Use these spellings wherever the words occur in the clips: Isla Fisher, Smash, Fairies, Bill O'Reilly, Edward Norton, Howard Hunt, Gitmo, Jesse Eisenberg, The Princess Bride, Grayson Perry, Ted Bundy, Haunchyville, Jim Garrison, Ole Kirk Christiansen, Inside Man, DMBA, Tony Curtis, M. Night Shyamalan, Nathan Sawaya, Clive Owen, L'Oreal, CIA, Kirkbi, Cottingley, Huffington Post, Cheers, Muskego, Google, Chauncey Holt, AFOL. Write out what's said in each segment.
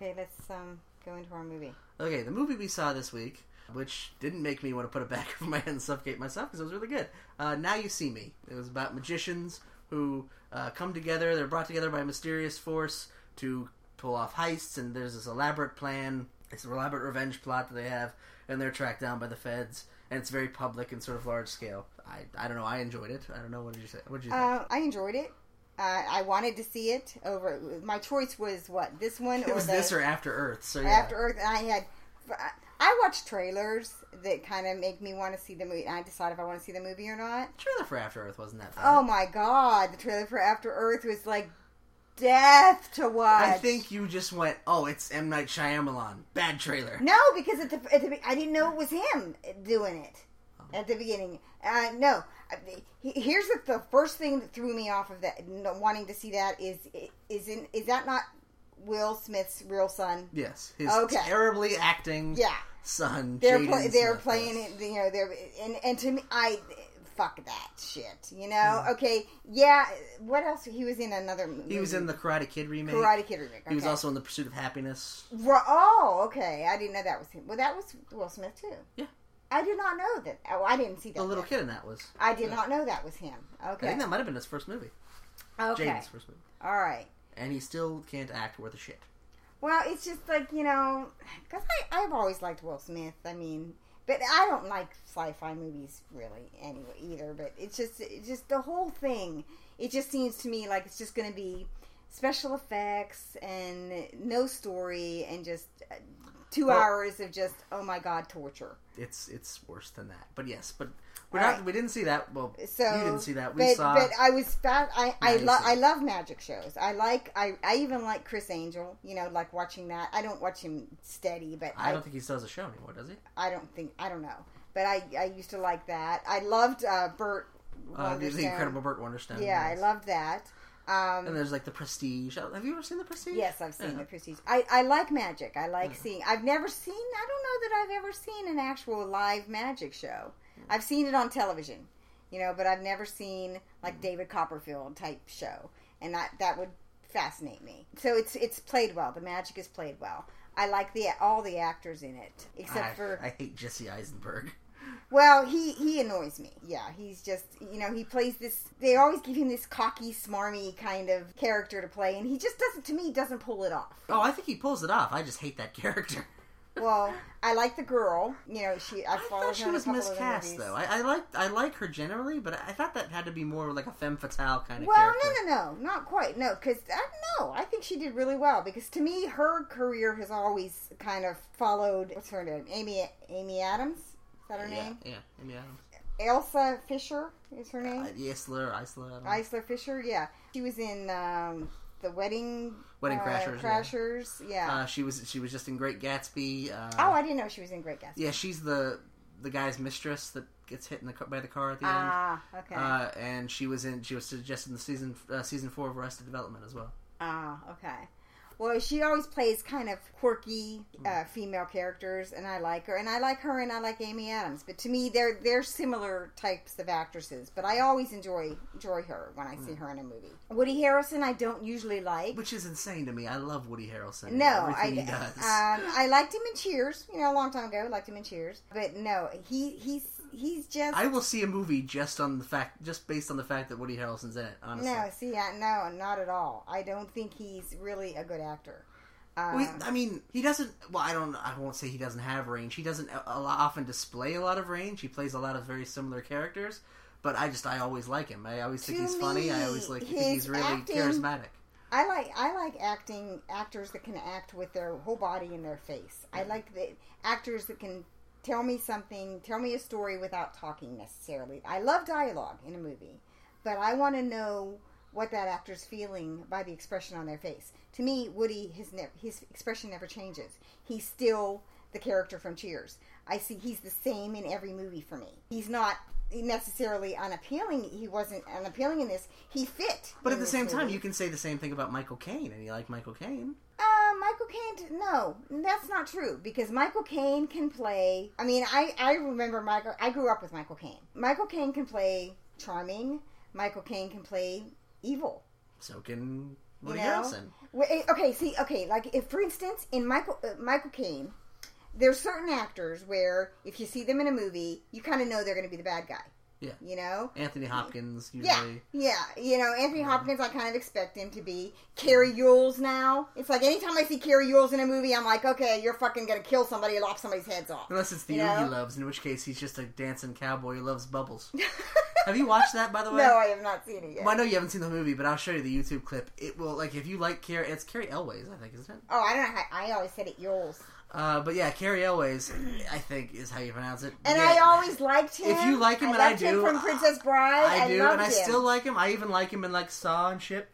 Okay, let's go into our movie. Okay, the movie we saw this week, which didn't make me want to put it back over my head and suffocate myself because it was really good. Now You See Me. It was about magicians who come together. They're brought together by a mysterious force to pull off heists, and there's this elaborate plan, this elaborate revenge plot that they have, and they're tracked down by the feds, and it's very public and sort of large scale. I don't know. I enjoyed it. I don't know. What did you say? What did you think? I enjoyed it. I wanted to see it. My choice was what, this one? It was this or After Earth. So yeah. After Earth. I watch trailers that kind of make me want to see the movie. I decide if I want to see the movie or not. The trailer for After Earth wasn't that fun. Oh my God. The trailer for After Earth was like death to watch. I think you just went, oh, it's M. Night Shyamalan. Bad trailer. No, because I didn't know it was him doing it at the beginning. No. Here's the first thing that threw me off of that, wanting to see that, is that not Will Smith's real son? Yes, his terribly acting son. They're playing it, you know. And to me, fuck that shit, you know. Mm. Okay, yeah. What else? He was in another movie. He was in the Karate Kid remake. Okay. He was also in The Pursuit of Happiness. Oh, okay. I didn't know that was him. Well, that was Will Smith too. Yeah. I did not know that. Oh, I didn't see that. The little kid in that was. I did not know that was him. Okay. I think that might have been his first movie. Okay. Jaden's first movie. All right. And he still can't act worth a shit. Well, it's just like, you know, because I've always liked Will Smith. I mean, but I don't like sci-fi movies really anyway either. But it's just the whole thing. It just seems to me like it's just going to be special effects and no story and just 2 hours of just, oh my God, torture. It's worse than that. But yes, but we're not. Right. We didn't see that. Well, so, you didn't see that. We saw. But I was fat. I love magic shows. I even like Chris Angel. You know, like watching that. I don't watch him steady, but I don't think he does a show anymore, does he? I don't know. But I used to like that. I loved Burt Wonderstone. The incredible Burt Wonderstone. Yeah, yes. I loved that. And there's like The Prestige. Have you ever seen The Prestige? Yes, I've seen The Prestige. I like magic. I like seeing. I've never seen. I don't know that I've ever seen an actual live magic show. I've seen it on television, you know, but I've never seen like David Copperfield type show, and that would fascinate me. So it's played well. The magic is played well. I like all the actors in it, except for I hate Jesse Eisenberg. Well, he annoys me. Yeah, he's just, you know, he plays this, they always give him this cocky, smarmy kind of character to play, and he just doesn't, to me, doesn't pull it off. Oh, I think he pulls it off. I just hate that character. Well, I like the girl. You know, I thought she was miscast, though. I like her generally, but I thought that had to be more like a femme fatale kind of character. Well, no, not quite. No, because I think she did really well. Because to me, her career has always kind of followed. What's her name? Amy Adams. Is that her name? Yeah, Amy Adams. Isla Fisher is her name. Isla Fisher. Yeah, she was in. The Wedding Crashers, yeah. She was just in Great Gatsby. Oh, I didn't know she was in Great Gatsby. Yeah, she's the guy's mistress that gets hit by the car at the end. Ah, okay. And she was suggested in the season 4 of Arrested Development as well. Ah, okay. Well, she always plays kind of quirky female characters, and I like her, and I like Amy Adams. But to me, they're similar types of actresses. But I always enjoy her when I see her in a movie. Woody Harrelson, I don't usually like, which is insane to me. I love Woody Harrelson. No, everything he does. I liked him in Cheers. You know, a long time ago, I liked him in Cheers. But no, he's just. I will see a movie just based on the fact that Woody Harrelson's in it. Honestly, no. See, no, not at all. I don't think he's really a good actor. He doesn't. Well, I won't say he doesn't have range. He doesn't often display a lot of range. He plays a lot of very similar characters. But I always like him. I always think he's funny. I always think he's really charismatic. I like actors that can act with their whole body and their face. Yeah. I like the actors that can. Tell me a story without talking necessarily. I love dialogue in a movie, but I want to know what that actor's feeling by the expression on their face. To me, Woody, his expression never changes. He's still the character from Cheers. I see he's the same in every movie for me. He's not necessarily unappealing. He wasn't unappealing in this. He fit. But at the same time, you can say the same thing about Michael Caine, and you like Michael Caine. Michael Caine, no, that's not true, because Michael Caine can play, I mean, I remember I grew up with Michael Caine. Michael Caine can play charming, Michael Caine can play evil. So can Woody Harrelson. Okay, see, like if, for instance, in Michael Caine, there's certain actors where if you see them in a movie, you kind of know they're going to be the bad guy. Yeah. You know? Anthony Hopkins, usually. Yeah. You know, Anthony Hopkins, I kind of expect him to be. Cary Elwes now. It's like anytime I see Cary Elwes in a movie, I'm like, okay, you're fucking going to kill somebody and lop somebody's heads off. Unless it's the movie he loves, in which case he's just a dancing cowboy who loves bubbles. Have you watched that, by the way? No, I have not seen it yet. Well, I know you haven't seen the movie, but I'll show you the YouTube clip. It will, like, if you like Cary... It's Cary Elwes, I think, isn't it? Oh, I don't know. I always said it Elwes. But yeah, Cary Elwes, I think, is how you pronounce it. And yeah. I always liked him. If you like him, and I do. I liked him from Princess Bride. I do, and I still like him. I even like him in, like, Saw and shit.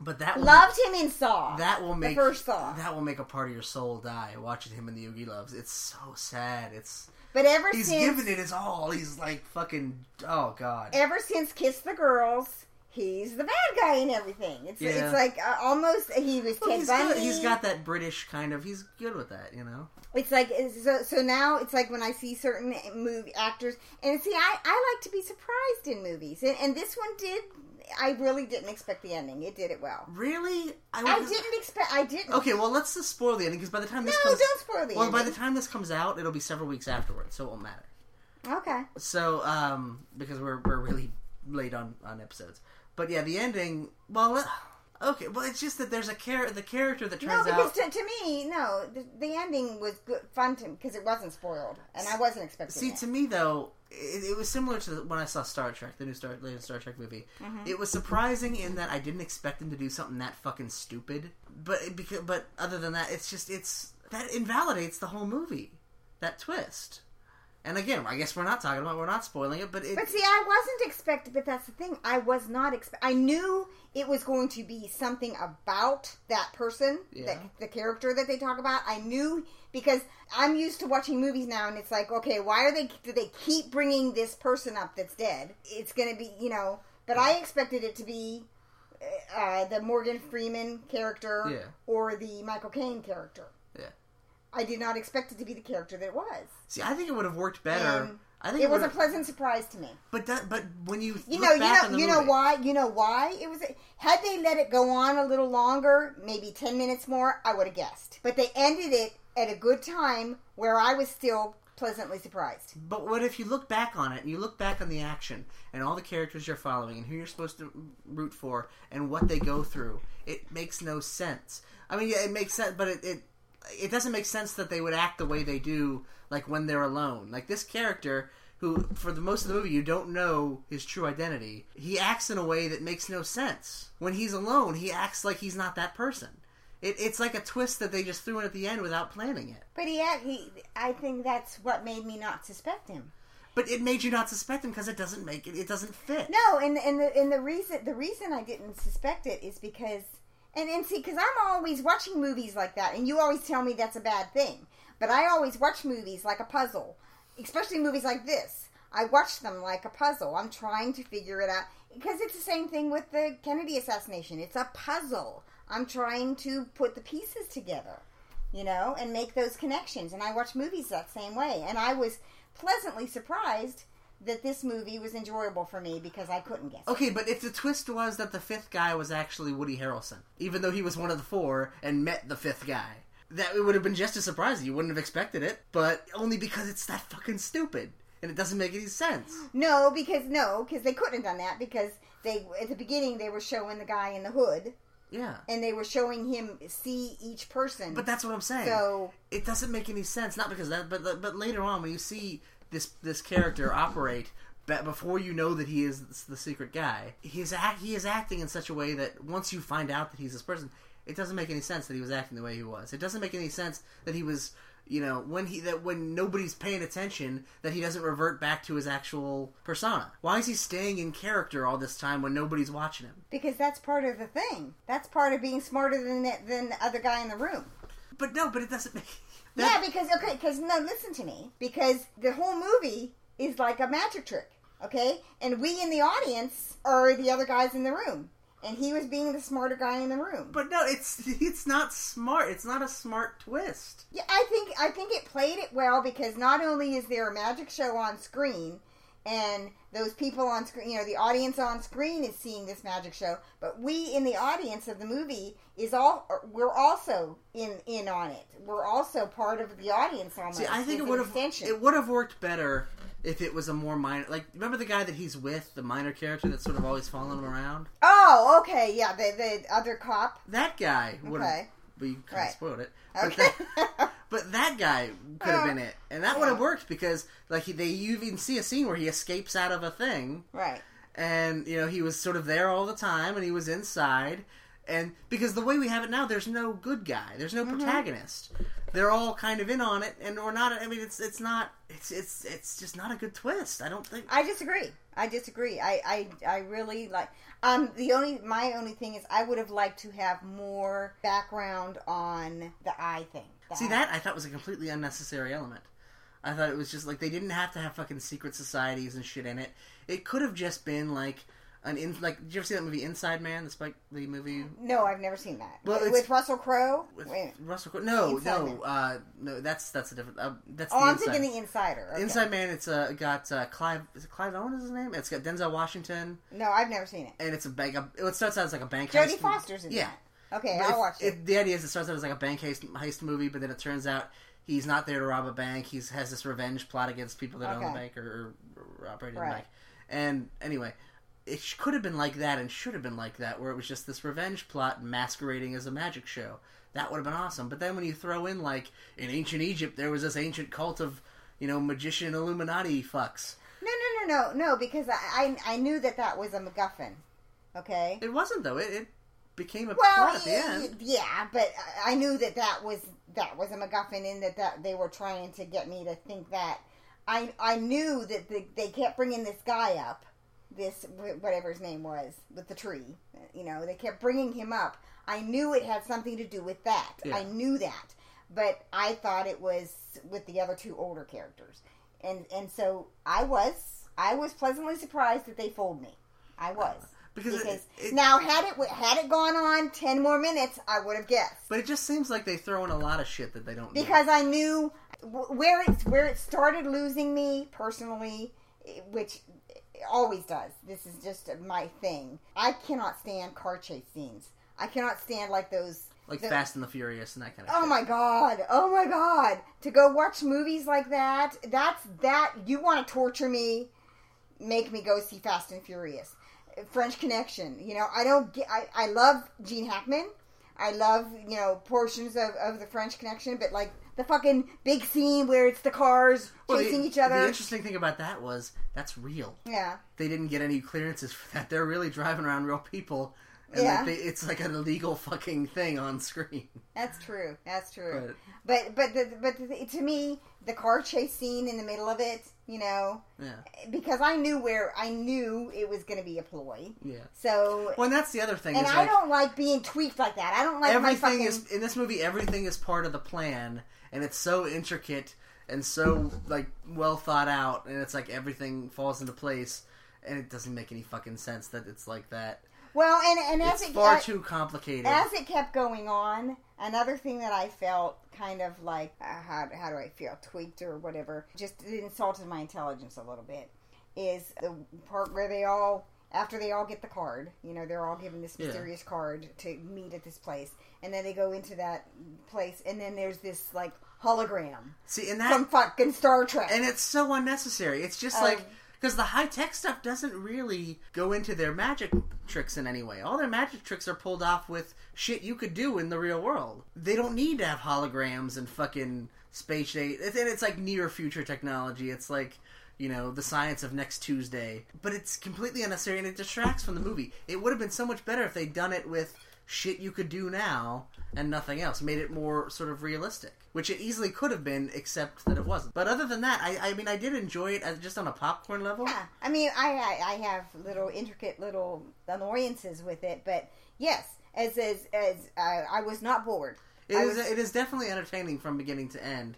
But that loved him in Saw. That will make... The first Saw. That will make a part of your soul die, watching him in the Oogie Loves. It's so sad. It's... But ever since... He's given it his all. He's like fucking... Oh, God. Ever since Kiss the Girls... He's the bad guy in everything. It's like almost he was Ted Bundy. He's got that British kind of. He's good with that, you know. It's like so now it's like when I see certain movie actors and see I like to be surprised in movies and this one did. I really didn't expect the ending. It did it well. Really? I didn't. Okay, well, let's just spoil the ending because by the time don't spoil the ending. Well, by the time this comes out, it'll be several weeks afterwards, so it won't matter. Okay. So because we're really late on episodes. But yeah, the ending. Well, okay. Well, it's just that there's the character that turns out. No, because to me, the ending was good, fun to me because it wasn't spoiled, and I wasn't expecting. See, to me though, it was similar to when I saw Star Trek, the new Star Trek movie. Mm-hmm. It was surprising in that I didn't expect them to do something that fucking stupid. But other than that, it's that invalidates the whole movie. That twist. And again, I guess we're not spoiling it, but it... But see, I wasn't expecting... But that's the thing. I was not expecting... I knew it was going to be something about that person, the character that they talk about. I knew... Because I'm used to watching movies now, and it's like, okay, why are they... Do they keep bringing this person up that's dead? It's going to be, you know... But I expected it to be the Morgan Freeman character or the Michael Caine character. Yeah. I did not expect it to be the character that it was. See, I think it would have worked better. And I think it was a pleasant surprise to me. But when you know why it was. Had they let it go on a little longer, maybe 10 minutes more, I would have guessed. But they ended it at a good time where I was still pleasantly surprised. But what if you look back on it and you look back on the action and all the characters you're following and who you're supposed to root for and what they go through? It makes no sense. I mean, yeah, it makes sense, but it doesn't make sense that they would act the way they do, like, when they're alone. Like, this character, who, for the most of the movie, you don't know his true identity, he acts in a way that makes no sense. When he's alone, he acts like he's not that person. It's like a twist that they just threw in at the end without planning it. But I think that's what made me not suspect him. But it made you not suspect him because it doesn't make it doesn't fit. No, and the reason I didn't suspect it is because... And see, because I'm always watching movies like that, and you always tell me that's a bad thing. But I always watch movies like a puzzle, especially movies like this. I watch them like a puzzle. I'm trying to figure it out. Because it's the same thing with the Kennedy assassination. It's a puzzle. I'm trying to put the pieces together, you know, and make those connections. And I watch movies that same way. And I was pleasantly surprised that this movie was enjoyable for me because I couldn't guess it. Okay, but if the twist was that the fifth guy was actually Woody Harrelson, even though he was one of the four and met the fifth guy, that it would have been just as surprising. You wouldn't have expected it, but only because it's that fucking stupid and it doesn't make any sense. No, because they couldn't have done that because they at the beginning they were showing the guy in the hood. Yeah. And they were showing him see each person. But that's what I'm saying. So it doesn't make any sense, not because of that, but later on when you see this character operate before you know that he is the secret guy. He is acting in such a way that once you find out that he's this person, it doesn't make any sense that he was acting the way he was. It doesn't make any sense that he was, you know, when nobody's paying attention, that he doesn't revert back to his actual persona. Why is he staying in character all this time when nobody's watching him? Because that's part of the thing. That's part of being smarter than the other guy in the room. But no, but it doesn't make... listen to me. Because the whole movie is like a magic trick, okay? And we in the audience are the other guys in the room. And he was being the smarter guy in the room. But no, it's not smart. It's not a smart twist. Yeah, I think it played it well because not only is there a magic show on screen, and those people on screen, you know, the audience on screen is seeing this magic show, but we in the audience of the movie is all, we're also in on it. We're also part of the audience almost. See, I think it would have worked better if it was a more minor, like, remember the guy that he's with, the minor character that's sort of always following him around? Oh, okay, yeah, the other cop. That guy would have, but you kind of spoiled it. Okay. But that guy could have been it. And that would have worked because, like, you even see a scene where he escapes out of a thing. Right. And, you know, he was sort of there all the time and he was inside. And because the way we have it now, there's no good guy. There's no protagonist. They're all kind of in on it and or not. I mean, it's just not a good twist. I don't think. I disagree. I really like, my only thing is I would have liked to have more background on the eye thing. See, that I thought was a completely unnecessary element. I thought it was just, like, they didn't have to have fucking secret societies and shit in it. It could have just been, like, did you ever see that movie Inside Man? The Spike Lee movie? No, I've never seen that. Well, with Russell Crowe? No, that's a different... I'm thinking The Insider. Okay. Inside Man, it's got Clive... Is it Clive Owen is his name? It's got Denzel Washington. No, I've never seen it. And it's a bank... It starts out as, like, a bank... Jodie Foster's in that. Okay, I'll watch it. The idea is it starts out as like a bank heist movie, but then it turns out he's not there to rob a bank. He has this revenge plot against people that own the bank or operated the bank. And anyway, it could have been like that and should have been like that, where it was just this revenge plot masquerading as a magic show. That would have been awesome. But then when you throw in, like, in ancient Egypt, there was this ancient cult of, you know, magician Illuminati fucks. No, because I knew that was a MacGuffin. Okay? It wasn't, though. It became a plot at the end. Yeah, but I knew that was a MacGuffin, and that they were trying to get me to think that. I knew that they kept bringing this guy up, this whatever his name was with the tree. You know, they kept bringing him up. I knew it had something to do with that. Yeah. I knew that, but I thought it was with the other two older characters, and so I was pleasantly surprised that they fooled me. I was. Because now, had it gone on 10 more minutes, I would have guessed. But it just seems like they throw in a lot of shit that they don't need. Because I knew where it started losing me personally, which it always does. This is just my thing. I cannot stand car chase scenes. I cannot stand like those... Like Fast and the Furious and that kind of shit. Oh my God. To go watch movies like that, you want to torture me, make me go see Fast and Furious. French Connection, you know, I love Gene Hackman. I love, you know, portions of the French Connection, but like the fucking big scene where it's the cars chasing each other. The interesting thing about that was that's real. Yeah. They didn't get any clearances for that. They're really driving around real people. And yeah. It's like an illegal fucking thing on screen. That's true. But to me, the car chase scene in the middle of it, you know, because I knew it was going to be a ploy. Yeah. So. Well, and that's the other thing. And I don't like being tweaked like that. I don't like everything is in this movie. Everything is part of the plan, and it's so intricate and so like well thought out, and it's like everything falls into place, and it doesn't make any fucking sense that it's like that. Well, and as it's far too complicated. As it kept going on, another thing that I felt kind of like, how do I feel, tweaked or whatever, just insulted my intelligence a little bit, is the part where after they all get the card, you know, they're all given this mysterious card to meet at this place, and then they go into that place, and then there's this, like, hologram. See, and that... From fucking Star Trek. And it's so unnecessary. It's just like... Because the high-tech stuff doesn't really go into their magic tricks in any way. All their magic tricks are pulled off with shit you could do in the real world. They don't need to have holograms and fucking space date. And it's like near-future technology. It's like, you know, the science of next Tuesday. But it's completely unnecessary and it distracts from the movie. It would have been so much better if they'd done it with shit you could do now and nothing else. Made it more sort of realistic, which it easily could have been, except that it wasn't. But other than that, I mean, I did enjoy it just on a popcorn level. Yeah, I mean, I have intricate little annoyances with it, but yes, as I was not bored. It is definitely entertaining from beginning to end.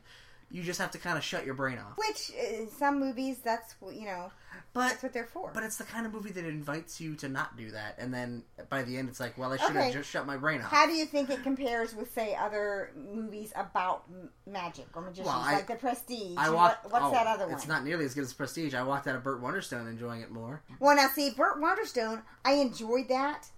You just have to kind of shut your brain off. Which, some movies, that's, you know, but, that's what they're for. But it's the kind of movie that invites you to not do that. And then by the end, it's like, well, I should have just shut my brain off. How do you think it compares with, say, other movies about magic or magicians? Well, like The Prestige. What's that other one? It's not nearly as good as Prestige. I walked out of Burt Wonderstone enjoying it more. Well, now, see, Burt Wonderstone, I enjoyed that.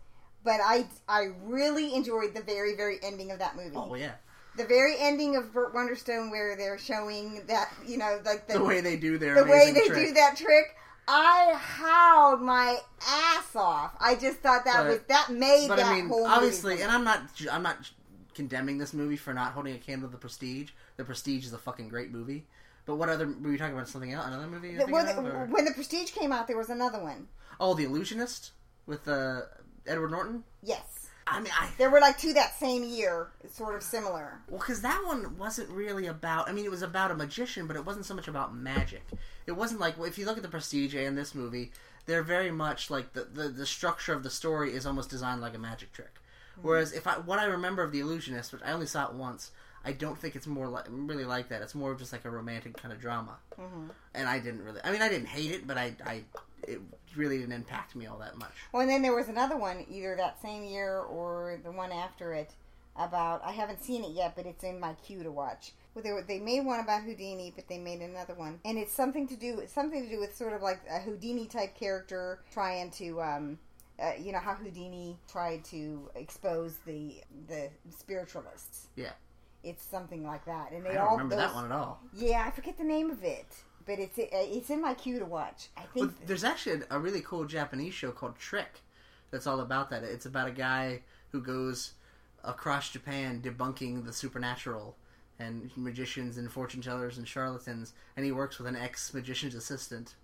But I really enjoyed the very, very ending of that movie. Oh, yeah. The very ending of Burt Wonderstone where they're showing that, you know, like the way they do their trick. I howled my ass off. I just thought that made that whole movie. Obviously, and I'm not condemning this movie for not holding a candle to The Prestige. The Prestige is a fucking great movie. But what other were you talking about? Something else? Another movie? When The Prestige came out, there was another one. Oh, The Illusionist with Edward Norton? Yes. I mean, there were like two that same year, sort of similar. Well, because that one wasn't really about... I mean, it was about a magician, but it wasn't so much about magic. It wasn't like... If you look at The Prestige and this movie, they're very much like... The structure of the story is almost designed like a magic trick. Mm-hmm. Whereas, what I remember of The Illusionist, which I only saw it once, I don't think it's more really like that. It's more of just like a romantic kind of drama. Mm-hmm. And I didn't really... I mean, I didn't hate it, but it really didn't impact me all that much. Well, and then there was another one, either that same year or the one after it, about, I haven't seen it yet, but it's in my queue to watch. Well, they made one about Houdini, but they made another one, and it's something to do with sort of like a Houdini type character trying to, you know, how Houdini tried to expose the spiritualists. Yeah, it's something like that, and I don't remember that one at all. Yeah, I forget the name of it. But it's in my queue to watch. I think there's actually a really cool Japanese show called Trick that's all about that. It's about a guy who goes across Japan debunking the supernatural and magicians and fortune tellers and charlatans, and he works with an ex-magician's assistant.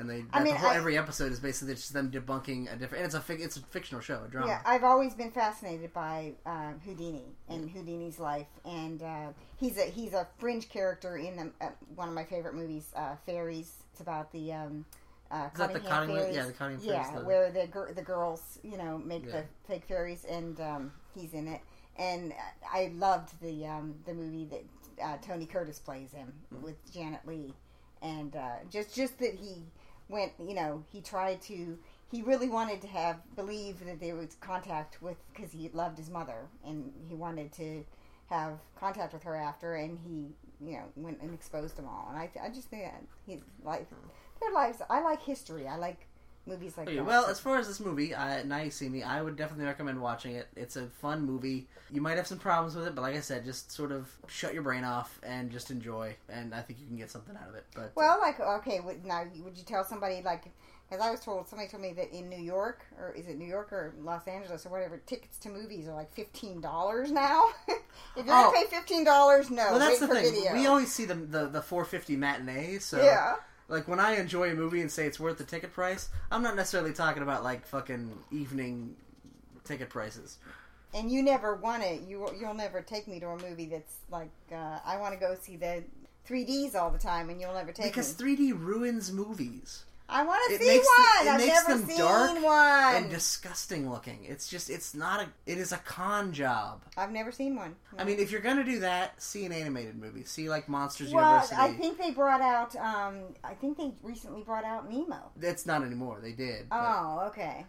And every episode is basically just them debunking a different... And it's a fictional show, a drama. Yeah, I've always been fascinated by Houdini and Houdini's life. And he's a fringe character in one of my favorite movies, Fairies. It's about the... is that the Cottingley? Yeah, the Cottingley Fairies. Yeah, where the girls, you know, make the fake fairies, and he's in it. And I loved the movie that Tony Curtis plays him with Janet Leigh. And just that he... went, you know, he really wanted to believe that there was contact with, because he loved his mother, and he wanted to have contact with her after, and he, you know, went and exposed them all. And I just think that his life, their lives, I like history, I like movies like that. Well, as far as this movie, Now You See Me, I would definitely recommend watching it. It's a fun movie. You might have some problems with it, but like I said, just sort of shut your brain off and just enjoy, and I think you can get something out of it. But now would you tell somebody, like, as I was told, somebody told me that in New York, or is it New York or Los Angeles or whatever, tickets to movies are like $15 now. If you're going to pay $15, no. Well, that's the thing. Video. We always see the $4.50 matinee, so... Yeah. Like, when I enjoy a movie and say it's worth the ticket price, I'm not necessarily talking about, like, fucking evening ticket prices. And you never want to... You'll never take me to a movie that's, like... I want to go see the 3Ds all the time, and you'll never take me. Because 3D ruins movies. I want to see one! I've never seen one! It makes them dark and disgusting looking. It's just... It's not a... It is a con job. I've never seen one. No. I mean, if you're going to do that, see an animated movie. See, like, Monsters University. Well, I think they brought out... I think they recently brought out Nemo. That's not anymore. They did. Oh, okay.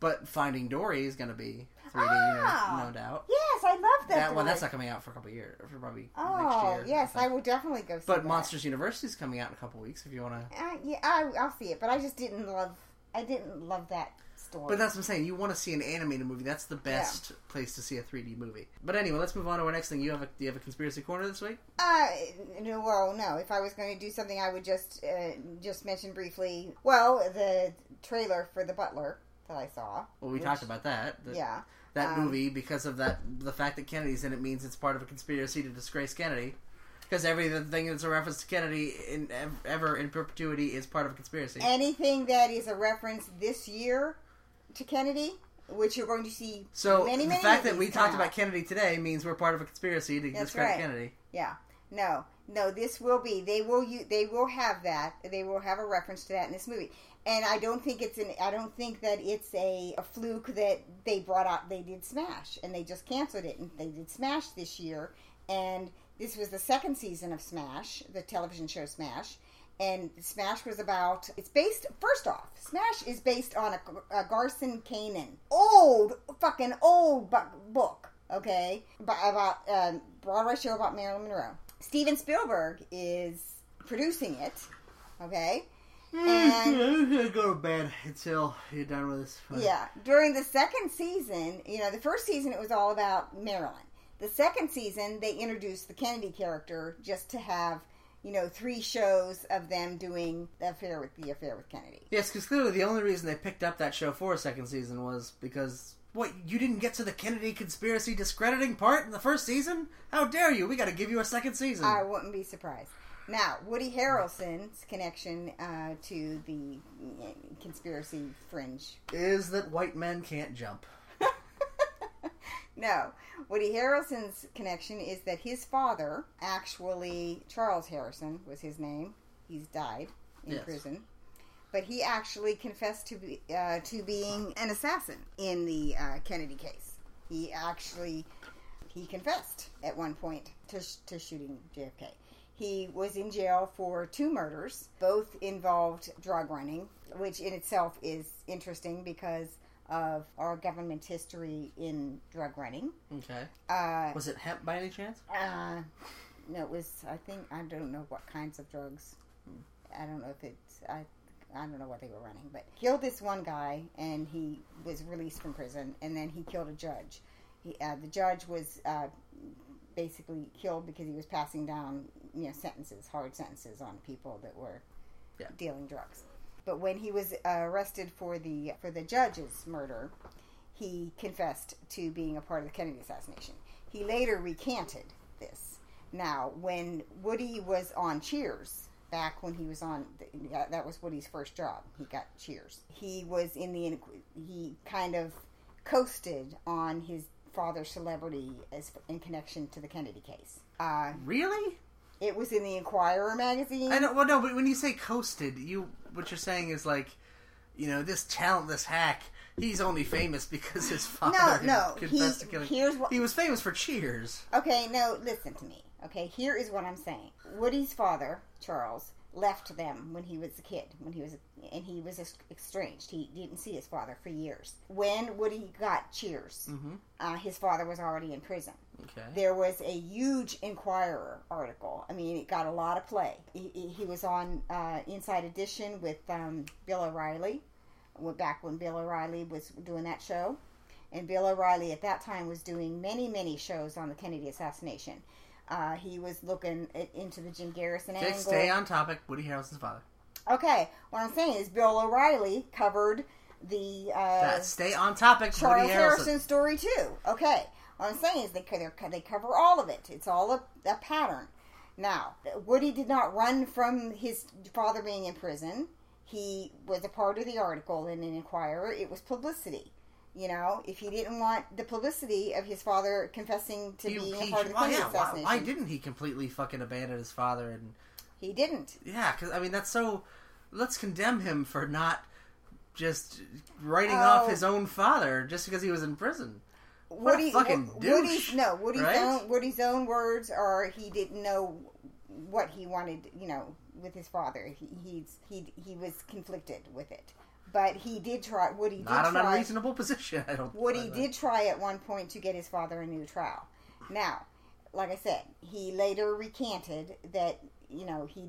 But Finding Dory is going to be 3D, no doubt. Yes, I love that. Well, that's not coming out for a couple of years. For probably next year. Oh, yes, I will definitely go see that. But Monsters University is coming out in a couple of weeks if you want to. Yeah, I'll see it, but I just didn't love that story. But that's what I'm saying. You want to see an animated movie. That's the best place to see a 3D movie. But anyway, let's move on to our next thing. Do you have a conspiracy corner this week? No. If I was going to do something, I would just mention briefly, the trailer for The Butler that I saw. Well, we talked about that. That movie, because of the fact that Kennedy's in it, means it's part of a conspiracy to disgrace Kennedy. Because everything that's a reference to Kennedy in perpetuity is part of a conspiracy. Anything that is a reference this year to Kennedy, which you're going to see many, many movies. The fact that we talked about Kennedy today means we're part of a conspiracy to discredit Kennedy. Yeah. No, this will be. They will have that. They will have a reference to that in this movie. And I don't think it's a fluke that they brought out. They did Smash, and they just canceled it, and they did Smash this year, and This was the second season of Smash, the television show Smash. And Smash was about, it's based, first off, Smash is based on a Garson Kanin, fucking old book, okay? About a Broadway show about Marilyn Monroe. Steven Spielberg is producing it, okay? And, I'm going to go to bed until you're done with this. But... yeah. During the second season, the first season it was all about Marilyn. The second season, they introduced the Kennedy character just to have... 3 shows of them doing the affair with Kennedy. Yes, because clearly the only reason they picked up that show for a second season was because, you didn't get to the Kennedy conspiracy discrediting part in the first season? How dare you? We got to give you a second season. I wouldn't be surprised. Now, Woody Harrelson's connection to the conspiracy fringe is that white men can't jump. No. Woody Harrelson's connection is that his father, actually, Charles Harrelson was his name. He's died in prison. But he actually confessed to being an assassin in the Kennedy case. He confessed at one point to shooting JFK. He was in jail for 2 murders. Both involved drug running, which in itself is interesting because... of our government's history in drug running. Okay. Was it hemp by any chance? No, it was, I don't know what kinds of drugs. I don't know if it's, I don't know what they were running, but killed this one guy and he was released from prison and then he killed a judge. The judge was basically killed because he was passing down, sentences, hard sentences on people that were dealing drugs. But when he was arrested for the judge's murder, he confessed to being a part of the Kennedy assassination. He later recanted this. Now, when Woody was on Cheers, back when he was on, that was Woody's first job. He got Cheers. He kind of coasted on his father's celebrity in connection to the Kennedy case. Really? It was in the Inquirer magazine. I know, but when you say coasted, what you're saying is this talentless hack, he's only famous because his father confessed to killing. He was famous for Cheers. Okay, no, listen to me. Okay, here is what I'm saying. Woody's father, Charles, left them when he was a kid, and he was estranged. He didn't see his father for years. When Woody got Cheers, his father was already in prison. Okay. There was a huge Inquirer article. I mean, it got a lot of play. He was on Inside Edition with Bill O'Reilly, back when Bill O'Reilly was doing that show. And Bill O'Reilly at that time was doing many, many shows on the Kennedy assassination. He was looking into the Jim Garrison angle. Stay on topic, Woody Harrelson's father. Okay, what I'm saying is Bill O'Reilly covered the... stay on topic, Charles Woody Harrelson story too. Okay, what I'm saying is they cover all of it. It's all a pattern. Now, Woody did not run from his father being in prison. He was a part of the article in an Inquirer. It was publicity. If he didn't want the publicity of his father confessing to being a part of the Kennedy assassination. Why didn't he completely fucking abandon his father? And he didn't. Yeah, because, that's so... Let's condemn him for not just writing off his own father just because he was in prison. What a fucking douche. Woody's own words are he didn't know what he wanted, with his father. He was conflicted with it. But he did try. Woody did try. Not an unreasonable position. I don't. Woody did try at one point to get his father a new trial. Now, like I said, he later recanted that he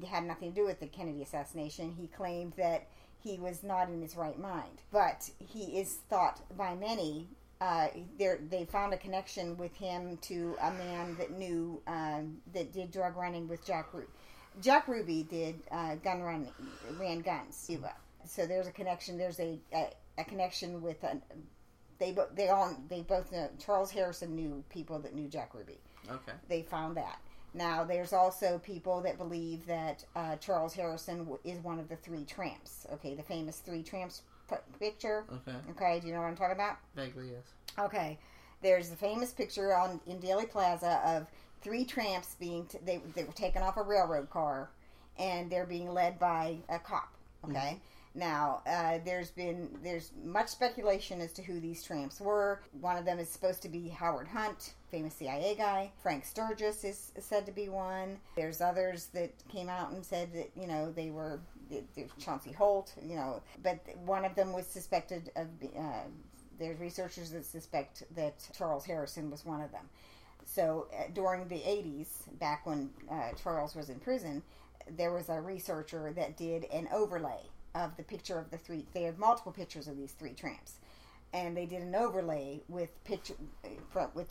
had nothing to do with the Kennedy assassination. He claimed that he was not in his right mind. But he is thought by many. They found a connection with him to a man that knew that did drug running with Jack Ruby. Jack Ruby did ran guns. So there's a connection. There's a connection with they both know Charles Harrelson knew people that knew Jack Ruby. Okay. They found that. Now there's also people that believe that Charles Harrelson is one of the 3 tramps. Okay, the famous 3 tramps picture. Okay. Okay, do you know what I'm talking about? Vaguely, yes. Okay, there's the famous picture in Dealey Plaza of 3 tramps being they were taken off a railroad car and they're being led by a cop. Okay. Mm-hmm. Now, there's much speculation as to who these tramps were. One of them is supposed to be Howard Hunt, famous CIA guy. Frank Sturgis is said to be one. There's others that came out and said that, you know, they were Chauncey Holt, you know. But one of them was suspected of, there's researchers that suspect that Charles Harrelson was one of them. So during the 80s, back when Charles was in prison, there was a researcher that did an overlay of the picture of the three. They had multiple pictures of these three tramps, and they did an overlay with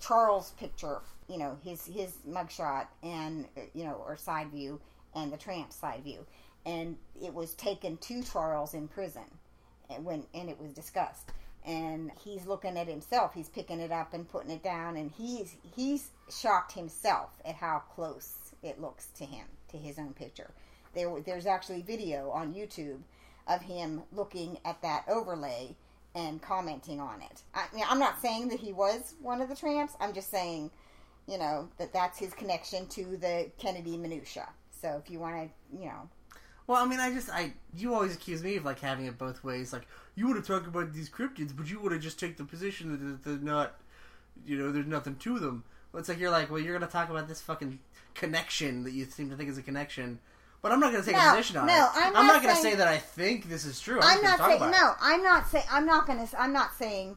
Charles' picture, you know, his mugshot, and you know, or side view, and the tramp's side view, and it was taken to Charles in prison, and it was discussed. And he's looking at himself. He's picking it up and putting it down, and he's shocked himself at how close it looks to him, to his own picture. There's actually video on YouTube of him looking at that overlay and commenting on it. I'm not saying that he was one of the tramps. I'm just saying, you know, that's his connection to the Kennedy minutia. So if you want to, you know. Well, I mean, you always accuse me of, like, having it both ways. Like, you would have talked about these cryptids, but you would have just taken the position that they're not, you know, there's nothing to them. Well, it's like, you're like, well, you're going to talk about this fucking connection that you seem to think is a connection, but I'm not going to take a position on it. I'm not going to say that I think this is true. I'm not saying,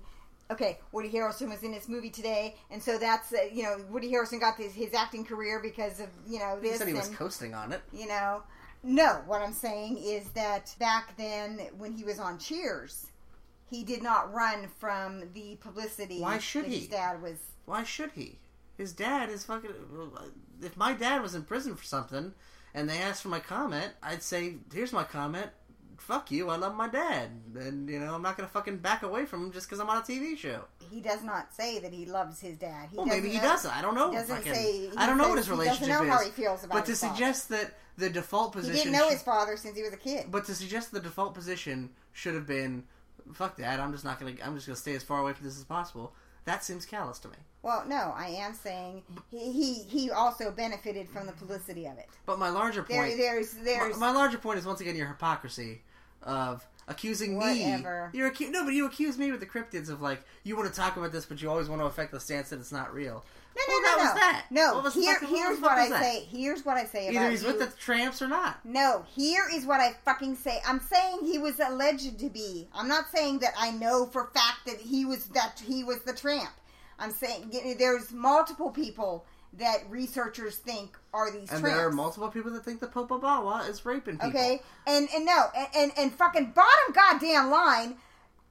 okay, Woody Harrelson was in this movie today, and so that's, you know, Woody Harrelson got his acting career because of, you know, this. He said he was coasting on it. You know. No, what I'm saying is that back then, when he was on Cheers, he did not run from the publicity. Why should he? His dad was. Why should he? His dad is fucking. If my dad was in prison for something, and they asked for my comment, I'd say, "Here's my comment. Fuck you. I love my dad, and you know I'm not gonna fucking back away from him just because I'm on a TV show." He does not say that he loves his dad. Maybe he doesn't. I don't know. I don't know what his relationship is. He doesn't know how he feels about. But to suggest that. The default position... He didn't know his father since he was a kid. But to suggest the default position should have been, fuck that, I'm just gonna stay as far away from this as possible, that seems callous to me. Well, no, I am saying he also benefited from the publicity of it. But my larger point... My larger point is, once again, your hypocrisy of accusing whatever. Me... No, but you accuse me with the cryptids of, like, you want to talk about this, but you always want to affect the stance that it's not real. Here's what I say about it. Either he's with the tramps or not. No, here is what I fucking say. I'm saying he was alleged to be. I'm not saying that I know for fact that he was the tramp. I'm saying there's multiple people that researchers think are these tramps. And there are multiple people that think the Popobawa is raping people. Okay, and fucking bottom goddamn line...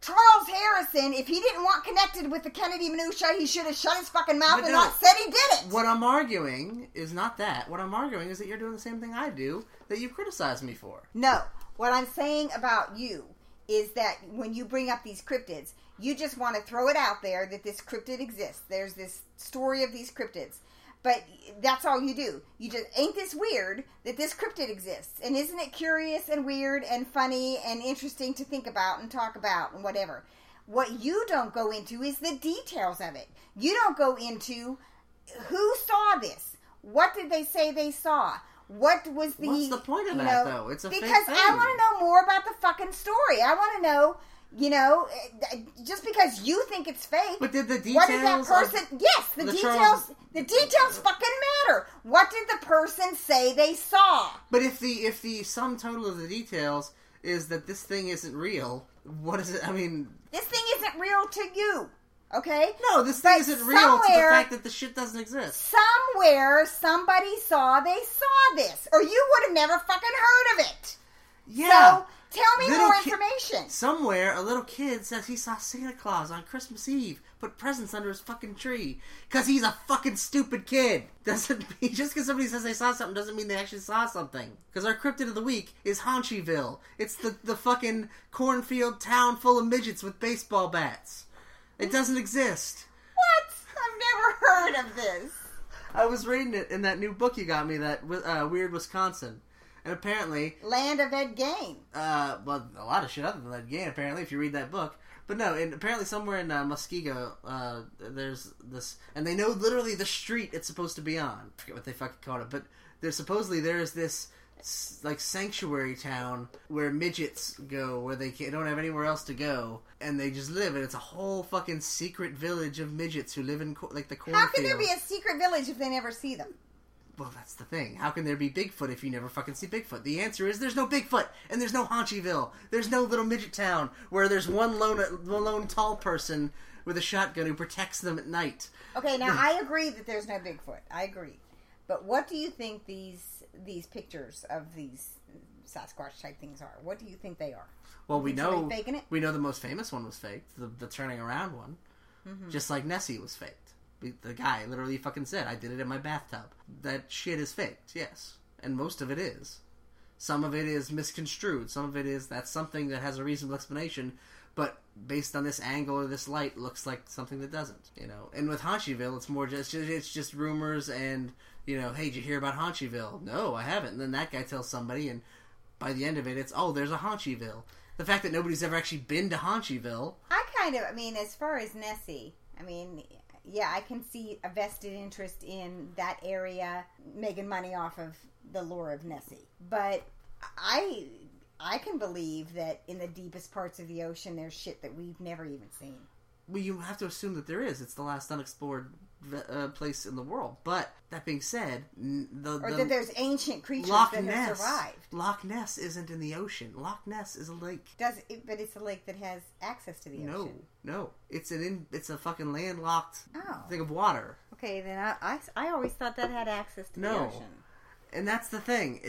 Charles Harrelson, if he didn't want connected with the Kennedy minutia, he should have shut his fucking mouth and not said he did it. What I'm arguing is not that. What I'm arguing is that you're doing the same thing I do that you criticize me for. No. What I'm saying about you is that when you bring up these cryptids, you just want to throw it out there that this cryptid exists. There's this story of these cryptids. But that's all you do. You just, ain't this weird that this cryptid exists? And isn't it curious and weird and funny and interesting to think about and talk about and whatever? What you don't go into is the details of it. You don't go into who saw this. What did they say they saw? What was the... What's the point of that, though? It's a fake thing. Because I want to know more about the fucking story. I want to know... You know, just because you think it's fake, but did the details? What did that person? Yes, the details. The details fucking matter. What did the person say they saw? But if the sum total of the details is that this thing isn't real, what is it? I mean, this thing isn't real to you. Okay? No, this thing isn't real to the fact that the shit doesn't exist. Somewhere somebody saw this, or you would have never fucking heard of it. Yeah. So, tell me more information. Somewhere, a little kid says he saw Santa Claus on Christmas Eve put presents under his fucking tree because he's a fucking stupid kid. Just because somebody says they saw something doesn't mean they actually saw something. Because our cryptid of the week is Haunchyville. It's the fucking cornfield town full of midgets with baseball bats. It doesn't exist. What? I've never heard of this. I was reading it in that new book you got me, that Weird Wisconsin. And apparently... Land of Ed Gein. Well, a lot of shit other than Ed Gein, apparently, if you read that book. But no, and apparently somewhere in Muskego, there's this... And they know literally the street it's supposed to be on. I forget what they fucking called it, but there's supposedly there is this like sanctuary town where midgets go, where they don't have anywhere else to go, and they just live, and it's a whole fucking secret village of midgets who live in like the cornfield. How can there be a secret village if they never see them? Well, that's the thing. How can there be Bigfoot if you never fucking see Bigfoot? The answer is there's no Bigfoot, and there's no Haunchyville. There's no little midget town where there's one lone tall person with a shotgun who protects them at night. Okay, now I agree that there's no Bigfoot. I agree. But what do you think these pictures of these Sasquatch type things are? What do you think they are? Well, we know the most famous one was faked, the turning around one. Mm-hmm. Just like Nessie was faked. The guy literally fucking said, I did it in my bathtub. That shit is faked, yes. And most of it is. Some of it is misconstrued. Some of it is that's something that has a reasonable explanation, but based on this angle or this light, looks like something that doesn't, you know. And with Haunchyville, it's more just, it's just rumors and, you know, hey, did you hear about Haunchyville? No, I haven't. And then that guy tells somebody, and by the end of it, it's, oh, there's a Haunchyville. The fact that nobody's ever actually been to Haunchyville. As far as Nessie, yeah, I can see a vested interest in that area making money off of the lore of Nessie. But I can believe that in the deepest parts of the ocean, there's shit that we've never even seen. Well, you have to assume that there is. It's the last unexplored place in the world. But that being said, that there's ancient creatures that have survived. Loch Ness isn't in the ocean. Loch Ness is a lake. But it's a lake that has access to the ocean. No, it's a fucking landlocked thing of water. Okay, then I always thought that had access to the ocean. And that's the thing,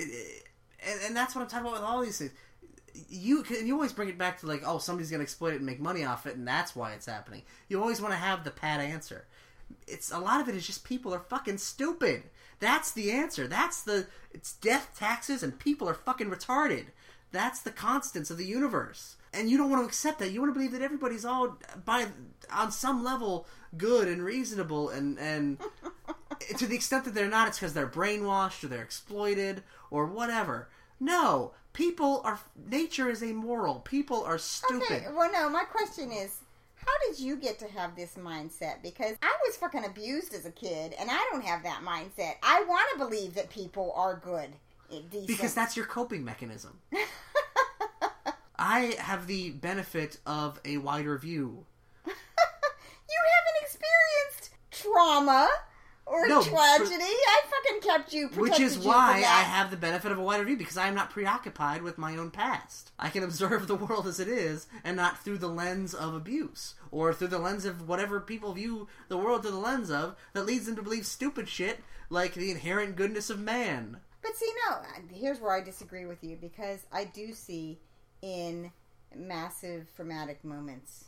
and that's what I'm talking about with all these things. You always bring it back to like, oh, somebody's going to exploit it and make money off it, and that's why it's happening. You always want to have the pat answer. It's a lot of it is just people are fucking stupid. That's the answer. It's death, taxes, and people are fucking retarded. That's the constants of the universe. And you don't want to accept that. You want to believe that everybody's all on some level good and reasonable, and to the extent that they're not, it's because they're brainwashed or they're exploited or whatever. No, nature is amoral. People are stupid. Okay, well, no, my question is, how did you get to have this mindset? Because I was fucking abused as a kid, and I don't have that mindset. I want to believe that people are good. Decent. Because that's your coping mechanism. I have the benefit of a wider view. You haven't experienced trauma or tragedy. I fucking kept you protected. Which is why I have the benefit of a wider view, because I am not preoccupied with my own past. I can observe the world as it is, and not through the lens of abuse, or through the lens of whatever people view the world through the lens of, that leads them to believe stupid shit like the inherent goodness of man. But see, no, here's where I disagree with you, because I do see in massive traumatic moments,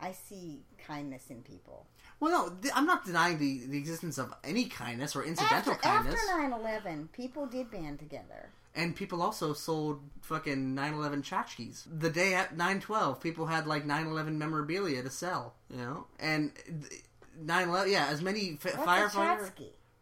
I see kindness in people. Well, no, I'm not denying the existence of any kindness or incidental kindness. After 9/11, people did band together. And people also sold fucking 9/11 tchotchkes. The day at 9/12, people had like 9/11 memorabilia to sell, you know? And 9/11, yeah, as many firefighters.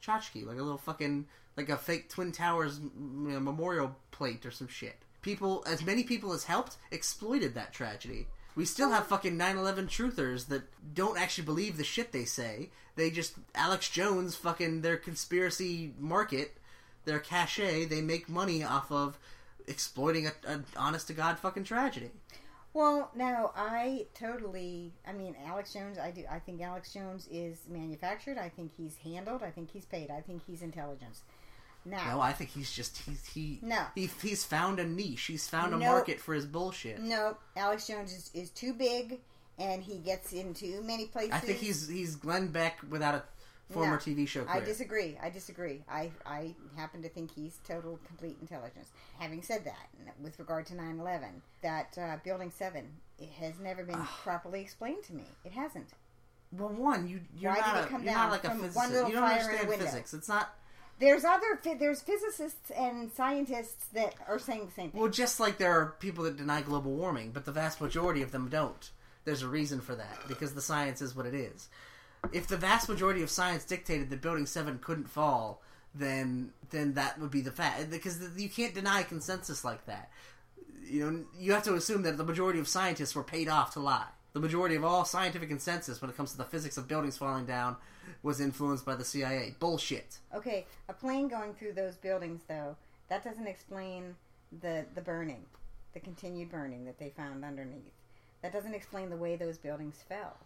Tchotchke, like a little fucking, like a fake Twin Towers memorial plate or some shit. People, as many people as helped, exploited that tragedy. We still have fucking 9/11 truthers that don't actually believe the shit they say. They just, Alex Jones, fucking their conspiracy market, their cachet, they make money off of exploiting an honest-to-God fucking tragedy. Well, no, Alex Jones, I think Alex Jones is manufactured. I think he's handled. I think he's paid. I think he's intelligence. No, I think he's just he's found a niche. He's found a market for his bullshit. No, Alex Jones is too big, and he gets in too many places. I think he's Glenn Beck without a former TV show career. I disagree. I happen to think he's total complete intelligence. Having said that, with regard to 9/11, that Building 7, it has never been properly explained to me. It hasn't. Well, you're not like a physicist. You don't understand physics. It's not. There's physicists and scientists that are saying the same thing. Well, just like there are people that deny global warming, but the vast majority of them don't. There's a reason for that, because the science is what it is. If the vast majority of science dictated that Building 7 couldn't fall, then that would be the fact. Because you can't deny consensus like that. You know, you have to assume that the majority of scientists were paid off to lie. The majority of all scientific consensus when it comes to the physics of buildings falling down was influenced by the CIA. Bullshit. Okay, a plane going through those buildings, though, That doesn't explain the burning, the continued burning that they found underneath. That doesn't explain the way those buildings fell.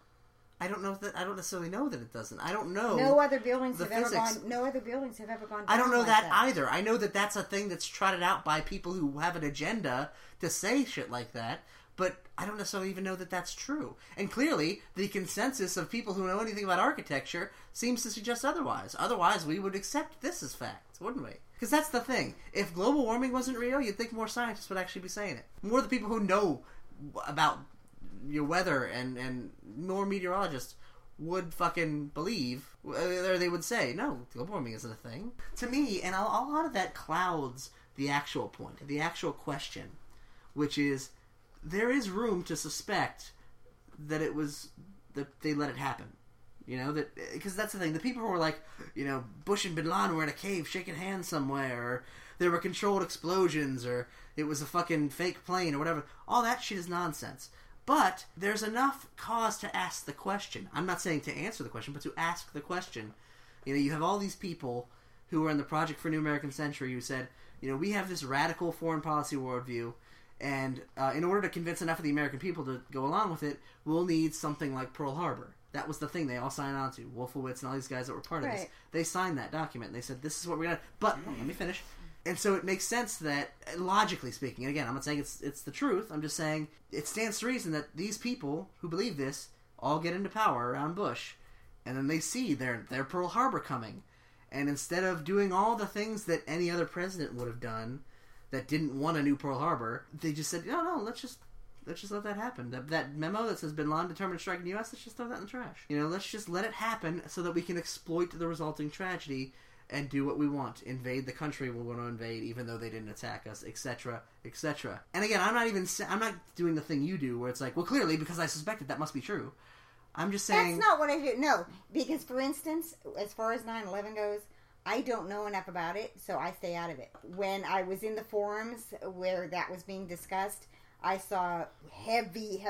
I don't know that. I don't necessarily know that it doesn't. I don't know. No other buildings have ever gone. No other buildings have ever gone. I don't know that either. I know that that's a thing that's trotted out by people who have an agenda to say shit like that. But I don't necessarily even know that that's true. And clearly, the consensus of people who know anything about architecture seems to suggest otherwise. Otherwise, we would accept this as fact, wouldn't we? Because that's the thing. If global warming wasn't real, you'd think more scientists would actually be saying it. More the people who know about your weather and more meteorologists would fucking believe, or they would say, no, global warming isn't a thing. To me, and a lot of that clouds the actual point, the actual question, which is, there is room to suspect that it was that they let it happen, you know, that because that's the thing. The people who were like, you know, Bush and Bin Laden were in a cave shaking hands somewhere, or there were controlled explosions, or it was a fucking fake plane, or whatever. All that shit is nonsense. But there's enough cause to ask the question. I'm not saying to answer the question, but to ask the question. You know, you have all these people who were in the Project for New American Century who said, you know, we have this radical foreign policy worldview. And in order to convince enough of the American people to go along with it, we'll need something like Pearl Harbor. That was the thing they all signed on to. Wolfowitz and all these guys that were part of this. They signed that document. And they said, this is what we're going to... But, let me finish. And so it makes sense that, logically speaking, and again, I'm not saying it's the truth. I'm just saying it stands to reason that these people who believe this all get into power around Bush. And then they see their Pearl Harbor coming. And instead of doing all the things that any other president would have done... that didn't want a new Pearl Harbor, they just said, no, let's just let that happen. That memo that says Bin Laden determined to strike in the U.S., let's just throw that in the trash. You know, let's just let it happen so that we can exploit the resulting tragedy and do what we want. Invade the country we want to invade, even though they didn't attack us, etc., etc. And again, I'm not doing the thing you do where it's like, well, clearly, because I suspected that must be true. I'm just saying... That's not what I do. No, because for instance, as far as 9/11 goes... I don't know enough about it, so I stay out of it. When I was in the forums where that was being discussed, I saw heavy,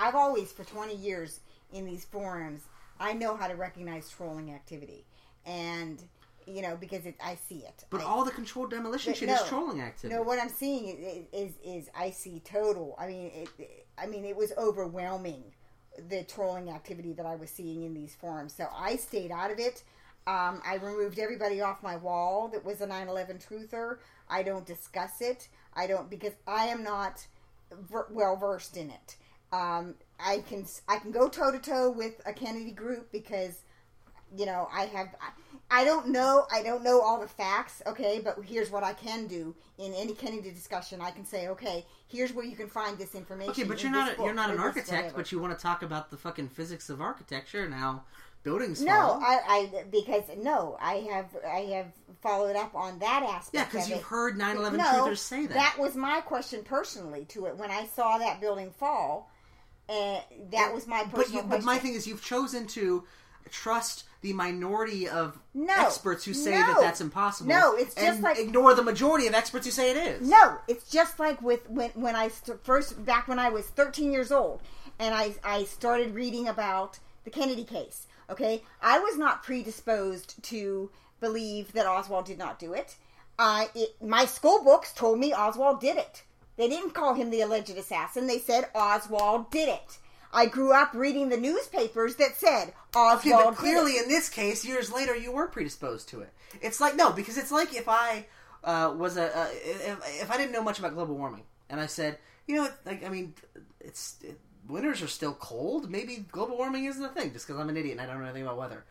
I've always, for 20 years in these forums, I know how to recognize trolling activity. And, you know, because I see it. But all the controlled demolition shit is trolling activity. No, what I'm seeing is I see total. I mean, it was overwhelming, the trolling activity that I was seeing in these forums. So I stayed out of it. I removed everybody off my wall that was a 9/11 truther. I don't discuss it. I don't, because I am not well versed in it. I can go toe to toe with a Kennedy group because, you know, I don't know all the facts. Okay, but here's what I can do in any Kennedy discussion. I can say, okay, here's where you can find this information. Okay, but you're not an architect, but you want to talk about the fucking physics of architecture now. Buildings. No, I have followed up on that aspect. Yeah, because you've heard 9/11 truthers say that. That was my question personally to it when I saw that building fall. That was my personal question. But my thing is, you've chosen to trust the minority of experts who say that that's impossible. No, it's just and like ignore the majority of experts who say it is. No, it's just like with when I first back when I was 13 years old and I started reading about the Kennedy case. Okay, I was not predisposed to believe that Oswald did not do it. My school books told me Oswald did it. They didn't call him the alleged assassin. They said Oswald did it. I grew up reading the newspapers that said Oswald did it. Okay, but clearly in this case, years later, you were predisposed to it. It's like, no, because it's like if I if I didn't know much about global warming, and I said, you know, like, I mean, winters are still cold. Maybe global warming isn't a thing just because I'm an idiot and I don't know anything about weather.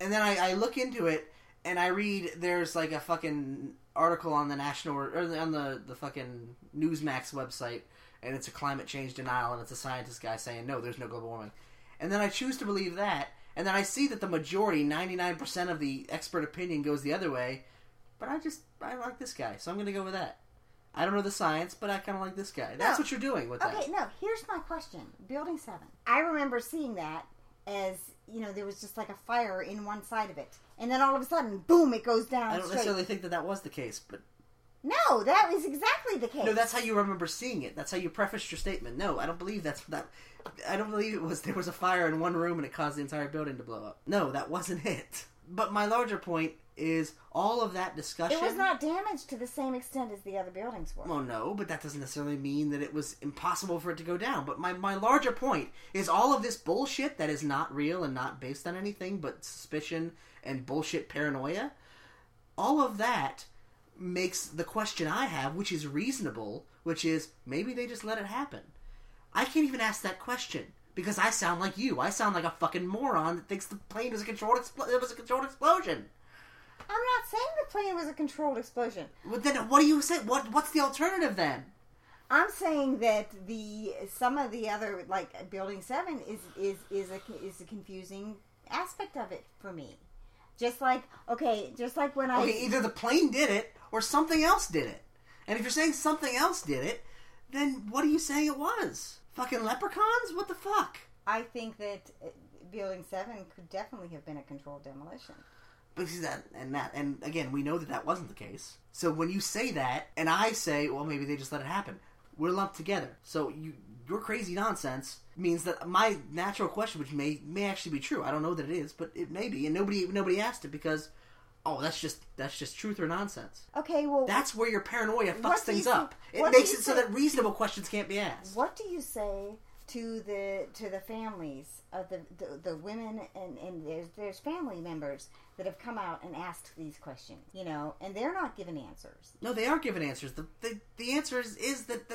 And then I look into it and I read there's like a fucking article on the national or on the fucking Newsmax website and it's a climate change denial and it's a scientist guy saying no, there's no global warming. And then I choose to believe that and then I see that the majority, 99% of the expert opinion goes the other way. But I like this guy, so I'm going to go with that. I don't know the science, but I kind of like this guy. That's what you're doing with that. Okay, no, here's my question. Building 7. I remember seeing that as, you know, there was just like a fire in one side of it. And then all of a sudden, boom, it goes down. I don't necessarily think that was the case, but... No, that was exactly the case. No, that's how you remember seeing it. That's how you prefaced your statement. No, I don't believe that. I don't believe there was a fire in one room and it caused the entire building to blow up. No, that wasn't it. But my larger point is all of that discussion... It was not damaged to the same extent as the other buildings were. Well, no, but that doesn't necessarily mean that it was impossible for it to go down. But my larger point is all of this bullshit that is not real and not based on anything but suspicion and bullshit paranoia, all of that makes the question I have, which is reasonable, which is, maybe they just let it happen. I can't even ask that question. Because I sound like you. I sound like a fucking moron that thinks the plane was a controlled explosion. I'm not saying the plane was a controlled explosion. Well, then what do you say? What's the alternative then? I'm saying that some of the other, like Building 7, is a confusing aspect of it for me. Either the plane did it or something else did it. And if you're saying something else did it, then what are you saying it was? Fucking leprechauns? What the fuck? I think that Building 7 could definitely have been a controlled demolition. But see and again, we know that wasn't the case. So when you say that, and I say, well, maybe they just let it happen, we're lumped together. So your crazy nonsense means that my natural question, which may actually be true, I don't know that it is, but it may be, and nobody asked it because, oh, that's just truth or nonsense. Okay, well... That's where your paranoia fucks things up. It makes it so that reasonable questions can't be asked. What do you say to the families of the women and there's family members that have come out and asked these questions, you know, and they're not given answers? No, they are given answers. The answer is that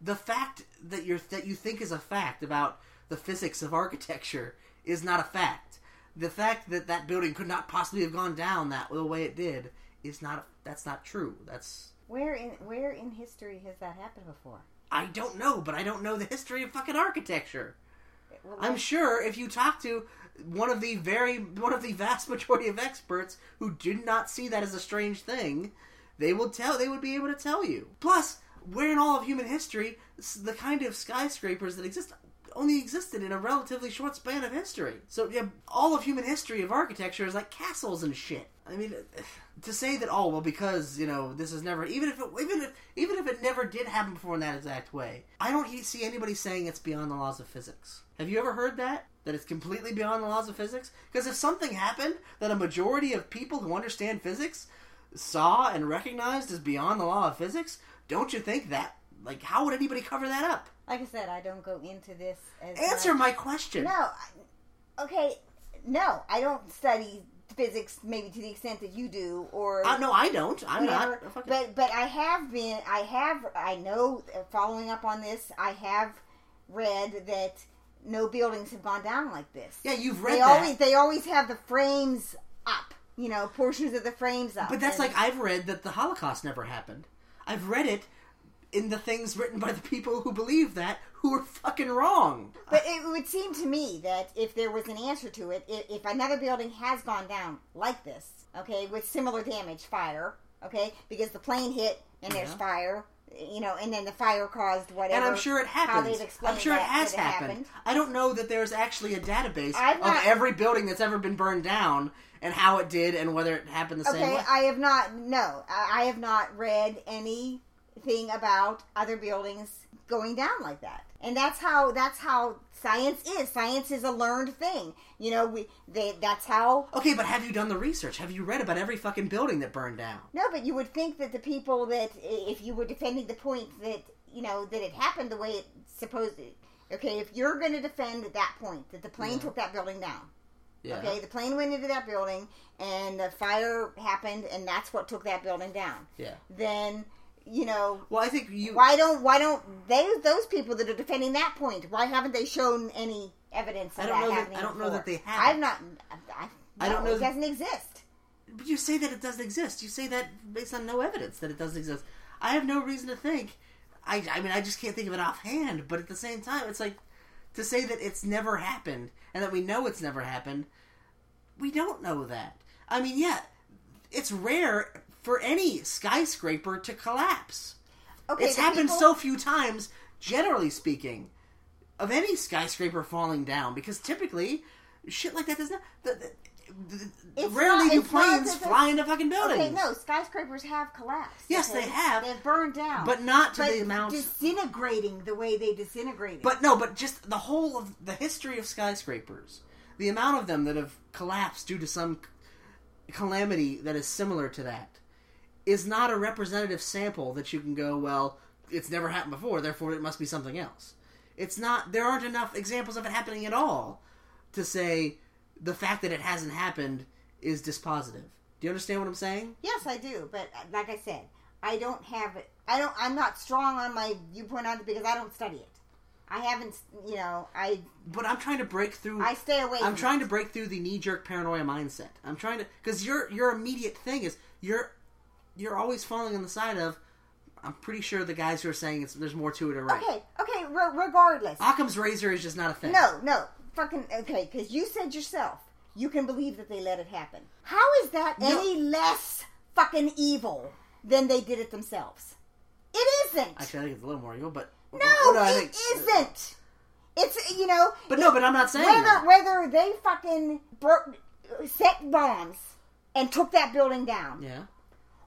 the fact that you think is a fact about the physics of architecture is not a fact. The fact that building could not possibly have gone down the way it did is not. That's not true. That's where in history has that happened before? I don't know, but I don't know the history of fucking architecture. Well, I'm sure if you talk to one of the vast majority of experts who did not see that as a strange thing, they would be able to tell you. Plus, where in all of human history, the kind of skyscrapers that exist only existed in a relatively short span of history. So yeah, all of human history of architecture is like castles and shit. I mean, to say that, oh well, because you know this is never, even if it never did happen before in that exact way, I don't see anybody saying it's beyond the laws of physics. Have you ever heard that it's completely beyond the laws of physics? Because if something happened that a majority of people who understand physics saw and recognized as beyond the law of physics, don't you think that, like, how would anybody cover that up? Like I said, I don't go into this as... Answer my question! No. No. I don't study physics maybe to the extent that you do, or... no, I don't. I'm whatever. Not. Fucking... But I have been... I know, following up on this, I have read that no buildings have gone down like this. Yeah, you've read that. They always have the frames up. You know, portions of the frames up. But that's like, I've read that the Holocaust never happened. I've read it in the things written by the people who believe that, who are fucking wrong. But it would seem to me that if there was an answer to it, if another building has gone down like this, okay, with similar damage, fire, okay, because the plane hit and there's fire, you know, and then the fire caused whatever. And I'm sure it happens. I'm sure it has happened. I don't know that there's actually a database of every building that's ever been burned down and how it did and whether it happened the same way. Okay, I have not read any... thing about other buildings going down like that, and that's how science is. Science is a learned thing, you know. That's how. Okay, but have you done the research? Have you read about every fucking building that burned down? No, but you would think that the people that, if you were defending the point that you know that it happened the way it supposed, okay, if you're going to defend that point that the plane took that building down. Yeah. Okay, the plane went into that building and the fire happened, and that's what took that building down. Yeah. Then. You know, well, I think you. Why don't they? Those people that are defending that point, why haven't they shown any evidence of that happening? I don't know that they have. I don't know. It doesn't exist. But you say that it doesn't exist. You say that based on no evidence that it doesn't exist. I have no reason to think. I mean, I just can't think of it offhand. But at the same time, it's like to say that it's never happened and that we know it's never happened. We don't know that. I mean, yeah, it's rare for any skyscraper to collapse. Okay, it's happened so few times, generally speaking, of any skyscraper falling down, because typically, shit like that does not... Rarely do planes fly into fucking buildings. Okay, no, skyscrapers have collapsed. Yes, okay? They have. They've burned down. But not to the amount... disintegrating the way they disintegrated. But no, but just the whole of the history of skyscrapers, the amount of them that have collapsed due to some calamity that is similar to that is not a representative sample that you can go, well, it's never happened before, therefore it must be something else. It's not, there aren't enough examples of it happening at all to say the fact that it hasn't happened is dispositive. Do you understand what I'm saying? Yes, I do, but like I said, I don't have it. I'm not strong on my viewpoint on it because I don't study it. I haven't, you know, But I'm trying to break through... I stay away from it. I'm trying to break through the knee-jerk paranoia mindset. I'm trying to... Because your immediate thing is, you're always falling on the side of, I'm pretty sure the guys who are saying there's more to it are right. Okay, regardless. Occam's razor is just not a thing. No. Fucking, okay, because you said yourself, you can believe that they let it happen. How is that any less fucking evil than they did it themselves? It isn't. Actually, I think it's a little more evil, but... No, it isn't. It's, you know... But I'm not saying that. Whether they fucking set bombs and took that building down. Yeah.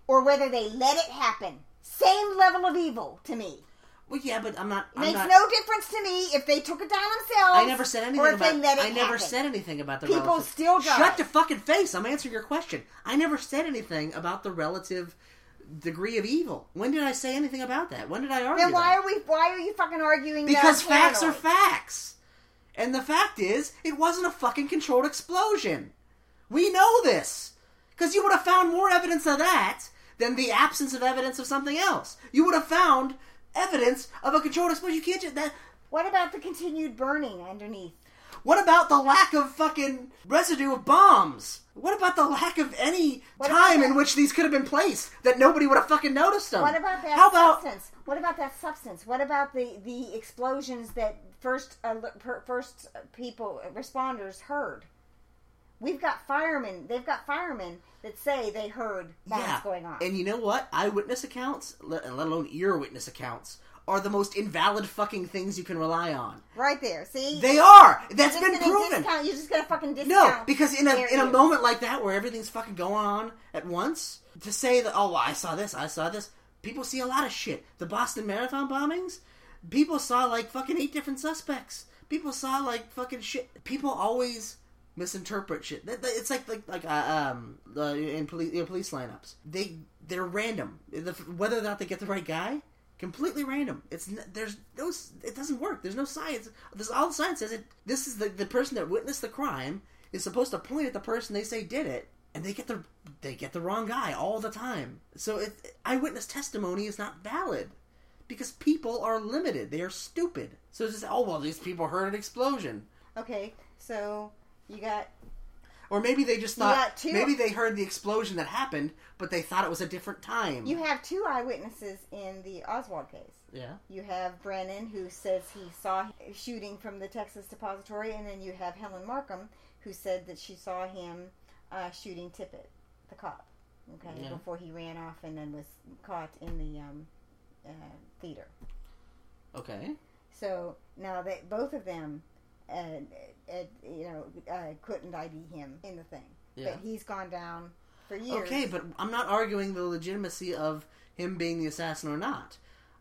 Or whether they let it happen. Same level of evil to me. Well, yeah, but I'm not... Makes no difference to me if they took it down themselves. I never said anything about... Or if they let it happen. I never said anything about the relative... People still die. Shut the fucking face. I'm answering your question. I never said anything about the relative... degree of evil. When did I say anything about that? When did I argue? Then why are you fucking arguing? Because facts are facts, and the fact is, it wasn't a fucking controlled explosion. We know this because you would have found more evidence of that than the absence of evidence of something else. You would have found evidence of a controlled explosion. You can't just that. What about the continued burning underneath? What about the lack of fucking residue of bombs? What about the lack of any time in which these could have been placed that nobody would have fucking noticed them? What about that substance? What about that substance? What about the explosions that first people, responders heard? We've got firemen. They've got firemen that say they heard bombs going on. And you know what? Eyewitness accounts, let alone ear witness accounts, are the most invalid fucking things you can rely on. Right there, see? They are! That's been proven! Discount, you're just gonna fucking discount. No, because in a moment like that where everything's fucking going on at once, to say that, oh, I saw this, people see a lot of shit. The Boston Marathon bombings, people saw like fucking 8 different suspects. People saw like fucking shit. People always misinterpret shit. It's in police lineups. They're random. Whether or not they get the right guy... Completely random. It doesn't work. There's no science. All the science says this is the person that witnessed the crime is supposed to point at the person they say did it, and they get the wrong guy all the time. So eyewitness testimony is not valid because people are limited. They are stupid. So it's just these people heard an explosion. Okay, so you got. Or maybe they just thought... Maybe they heard the explosion that happened, but they thought it was a different time. You have 2 eyewitnesses in the Oswald case. Yeah. You have Brennan, who says he saw shooting from the Texas Depository, and then you have Helen Markham, who said that she saw him shooting Tippett, the cop, before he ran off and then was caught in the theater. Okay. So, now both of them... couldn't ID him in the thing. Yeah. But he's gone down for years. Okay, but I'm not arguing the legitimacy of him being the assassin or not.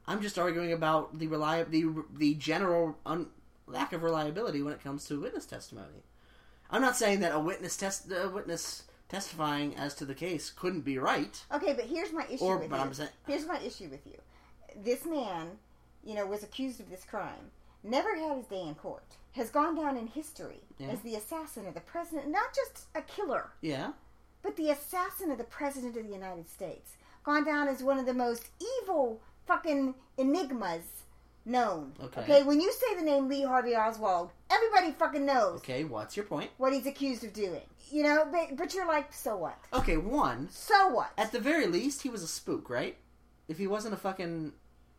I'm just arguing about the general lack of reliability when it comes to witness testimony. I'm not saying that a witness testifying as to the case couldn't be right. Okay, but here's my issue with you. Here's my issue with you. This man, was accused of this crime. Never had his day in court. Has gone down in history as the assassin of the president. Not just a killer. Yeah. But the assassin of the president of the United States. Gone down as one of the most evil fucking enigmas known. Okay, when you say the name Lee Harvey Oswald, everybody fucking knows. Okay, what's your point? What he's accused of doing. But you're like, so what? Okay, one. So what? At the very least, he was a spook, right? If he wasn't a fucking...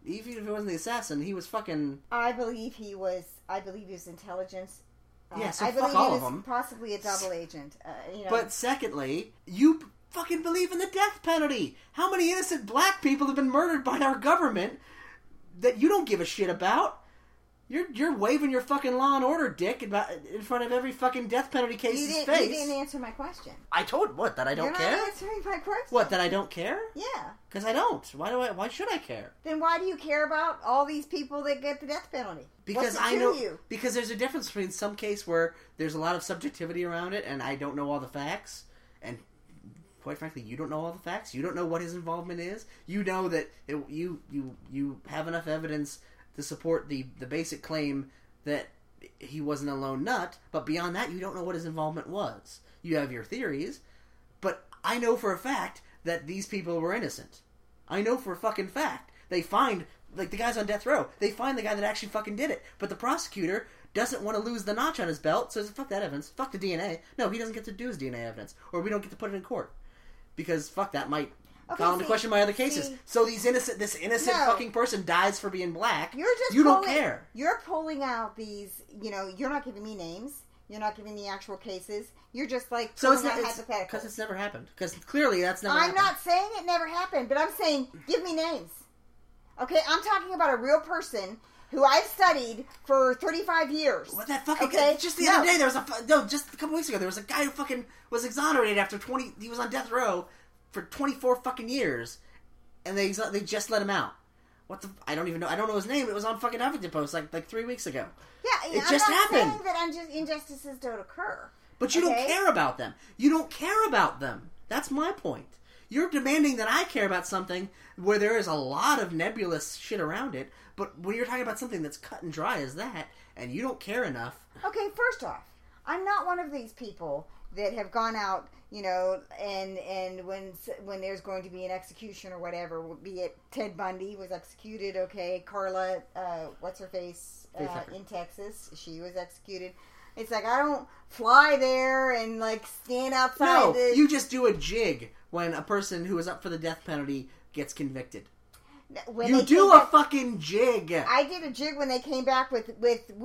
Even if he wasn't the assassin, he was fucking... I believe he was intelligence. Yeah, so fuck all of them. Possibly a double agent. But secondly, you fucking believe in the death penalty. How many innocent black people have been murdered by our government that you don't give a shit about? You're waving your fucking Law and Order dick in front of every fucking death penalty case's face. You didn't answer my question. I told what that I don't care. You're not answering my question. What, that I don't care? Yeah, because I don't. Why should I care? Then why do you care about all these people that get the death penalty? Because I know you. Because there's a difference between some case where there's a lot of subjectivity around it, and I don't know all the facts, and quite frankly, you don't know all the facts. You don't know what his involvement is. You know that you have enough evidence to support the basic claim that he wasn't a lone nut, but beyond that, you don't know what his involvement was. You have your theories, but I know for a fact that these people were innocent. I know for a fucking fact. They find, like, the guy's on death row. They find the guy that actually fucking did it. But the prosecutor doesn't want to lose the notch on his belt, so says, fuck that evidence. Fuck the DNA. No, he doesn't get to do his DNA evidence. Or we don't get to put it in court. Because, fuck, that might call into question my other cases. So this innocent fucking person dies for being black. You don't care. You're pulling out these, you're not giving me names. You're not giving me actual cases. You're just like, so it's not hypothetical. Because it's never happened. Because clearly that's never happened. I'm not saying it never happened, but I'm saying, give me names. Okay, I'm talking about a real person who I've studied for 35 years. What that fucking guy? Just the other day, just a couple weeks ago, there was a guy who fucking was exonerated after he was on death row for 24 fucking years, and they just let him out. I don't even know. I don't know his name. It was on fucking Huffington Post like 3 weeks ago. Yeah, it just happened. I'm not saying that injustices don't occur. But you don't care about them. You don't care about them. That's my point. You're demanding that I care about something where there is a lot of nebulous shit around it, but when you're talking about something that's cut and dry as that, and you don't care enough... Okay, first off, I'm not one of these people that have gone out, and when there's going to be an execution or whatever, be it Ted Bundy was executed, Carla, what's-her-face, in Texas, she was executed... It's like, I don't fly there and, stand outside. No, you just do a jig when a person who is up for the death penalty gets convicted. You do a fucking jig. I did a jig when they came back with not the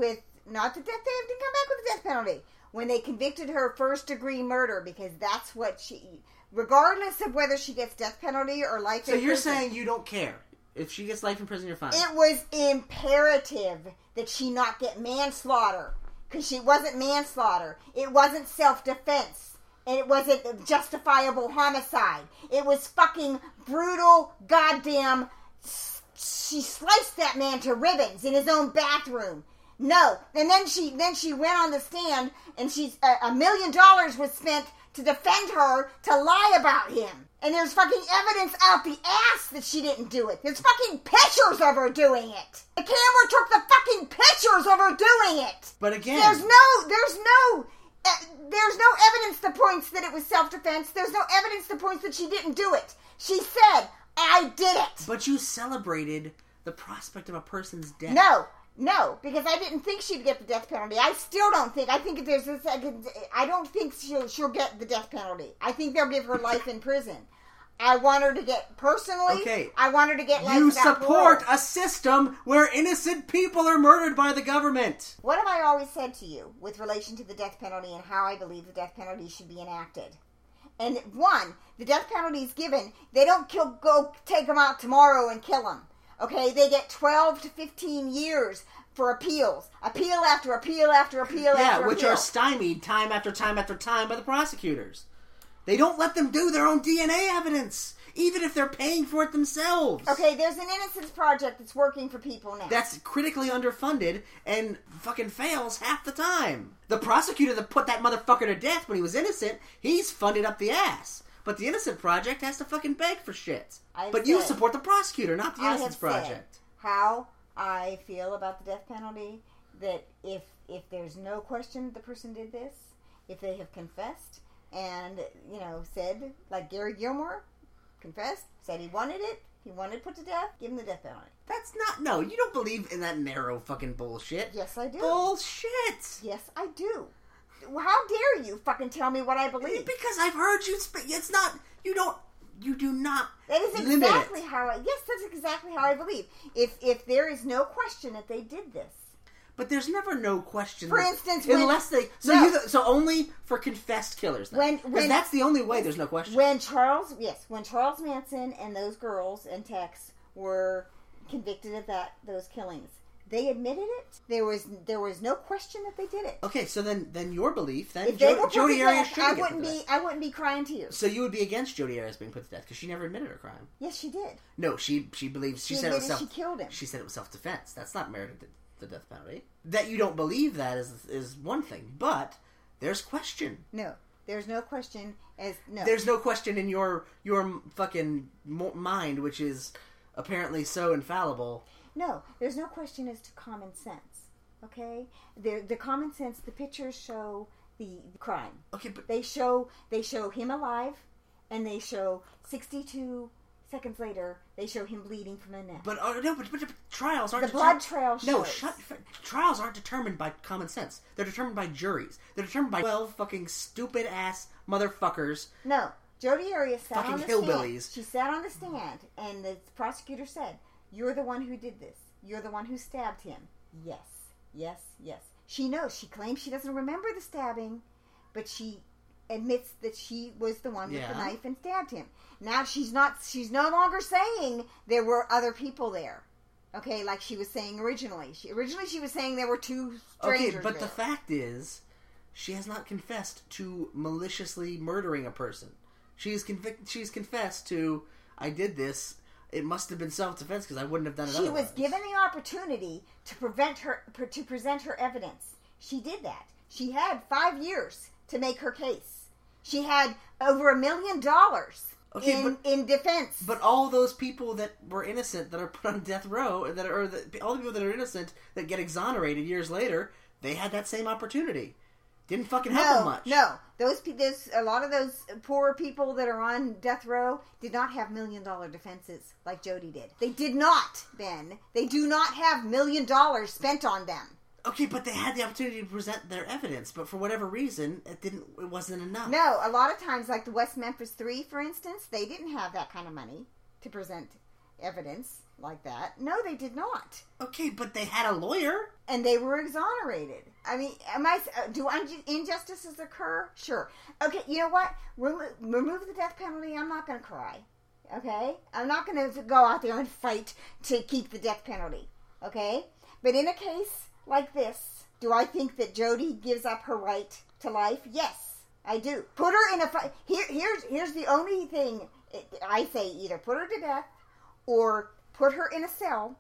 death, they didn't come back with the death penalty. When they convicted her first-degree murder, because that's what regardless of whether she gets death penalty or life in prison. So you're saying you don't care. If she gets life in prison, you're fine. It was imperative that she not get manslaughter. Because she wasn't manslaughter. It wasn't self-defense. And it wasn't justifiable homicide. It was fucking brutal goddamn... She sliced that man to ribbons in his own bathroom. No. And then she went on the stand and she's... $1 million was spent to defend her to lie about him. And there's fucking evidence out the ass that she didn't do it. There's fucking pictures of her doing it. The camera took the fucking pictures of her doing it. But again... There's no evidence that points that it was self-defense. There's no evidence that points that she didn't do it. She said, I did it. But you celebrated the prospect of a person's death. No, because I didn't think she'd get the death penalty. I still don't think. I think if there's this, I don't think she'll get the death penalty. I think they'll give her life in prison. I want her to get I want her to get life. You support a system where innocent people are murdered by the government. What have I always said to you with relation to the death penalty and how I believe the death penalty should be enacted? And one, the death penalty is given. They don't go take them out tomorrow and kill them. Okay, they get 12 to 15 years for appeals. Appeal after appeal after appeal after appeal. Yeah, which are stymied time after time after time by the prosecutors. They don't let them do their own DNA evidence, even if they're paying for it themselves. Okay, there's an innocence project that's working for people now. That's critically underfunded and fucking fails half the time. The prosecutor that put that motherfucker to death when he was innocent, he's funded up the ass. But the Innocent Project has to fucking beg for shit. You support the prosecutor, not the Innocence Project. How I feel about the death penalty, that if there's no question the person did this, if they have confessed and, said, like Gary Gilmore, confessed, said he wanted it, he wanted it put to death, give him the death penalty. That's not... No, you don't believe in that narrow fucking bullshit. Yes, I do. Bullshit! Yes, I do. How dare you fucking tell me what I believe? Because I've heard you speak. It's not... You do not limit it. That is exactly how I... Yes, that's exactly how I believe. If there is no question that they did this. But there's never no question. For instance, only for confessed killers. Because that's the only way there's no question. When Charles Manson and those girls and Tex were convicted of those killings, they admitted it. There was no question that they did it. Okay, so then your belief then Jodi Arias should have been put to death. I wouldn't be crying tears. So you would be against Jodi Arias being put to death because she never admitted her crime. Yes, she did. No, she believes she said it was self. She killed him. She said it was self-defense. That's not merited the death penalty. That you don't believe that is one thing, but there's question. No, There's no question as no. There's no question in your fucking mind, which is apparently so infallible. No, there's no question as to common sense. Okay, the common sense. The pictures show the crime. Okay, but they show him alive, and they show 62 seconds later they show him bleeding from the neck. But no, but trials aren't the blood trail. No, trials aren't determined by common sense. They're determined by juries. They're determined by 12 fucking stupid ass motherfuckers. No, Jodi Arias sat on the hillbillies. Stand. She sat on the stand, and the prosecutor said, "You're the one who did this. You're the one who stabbed him." Yes. Yes, yes. She knows. She claims she doesn't remember the stabbing, but she admits that she was the one with the knife and stabbed him. Now she's no longer saying there were other people there. Okay, like she was saying originally. She was saying there were two strangers. Okay, but the fact is, she has not confessed to maliciously murdering a person. She's confessed to, I did this. It must have been self-defense because I wouldn't have done it otherwise. She was given the opportunity to present her evidence. She did that. She had 5 years to make her case. She had over $1 million in defense. But all those people that were innocent that are put on death row, all the people that are innocent that get exonerated years later, they had that same opportunity. Didn't fucking help them much. No, a lot of those poor people that are on death row did not have $1 million defenses like Jody did. They did not, Ben. They do not have $1 million spent on them. Okay, but they had the opportunity to present their evidence, but for whatever reason, it wasn't enough. No, a lot of times, like the West Memphis 3, for instance, they didn't have that kind of money to present evidence like that. No, they did not. Okay, but they had a lawyer. And they were exonerated. I mean, do injustices occur? Sure. Okay, you know what? Remove the death penalty. I'm not going to cry. Okay? I'm not going to go out there and fight to keep the death penalty. Okay? But in a case like this, do I think that Jody gives up her right to life? Yes, I do. Put her in a fight. Here's the only thing I say. Either put her to death or put her in a cell,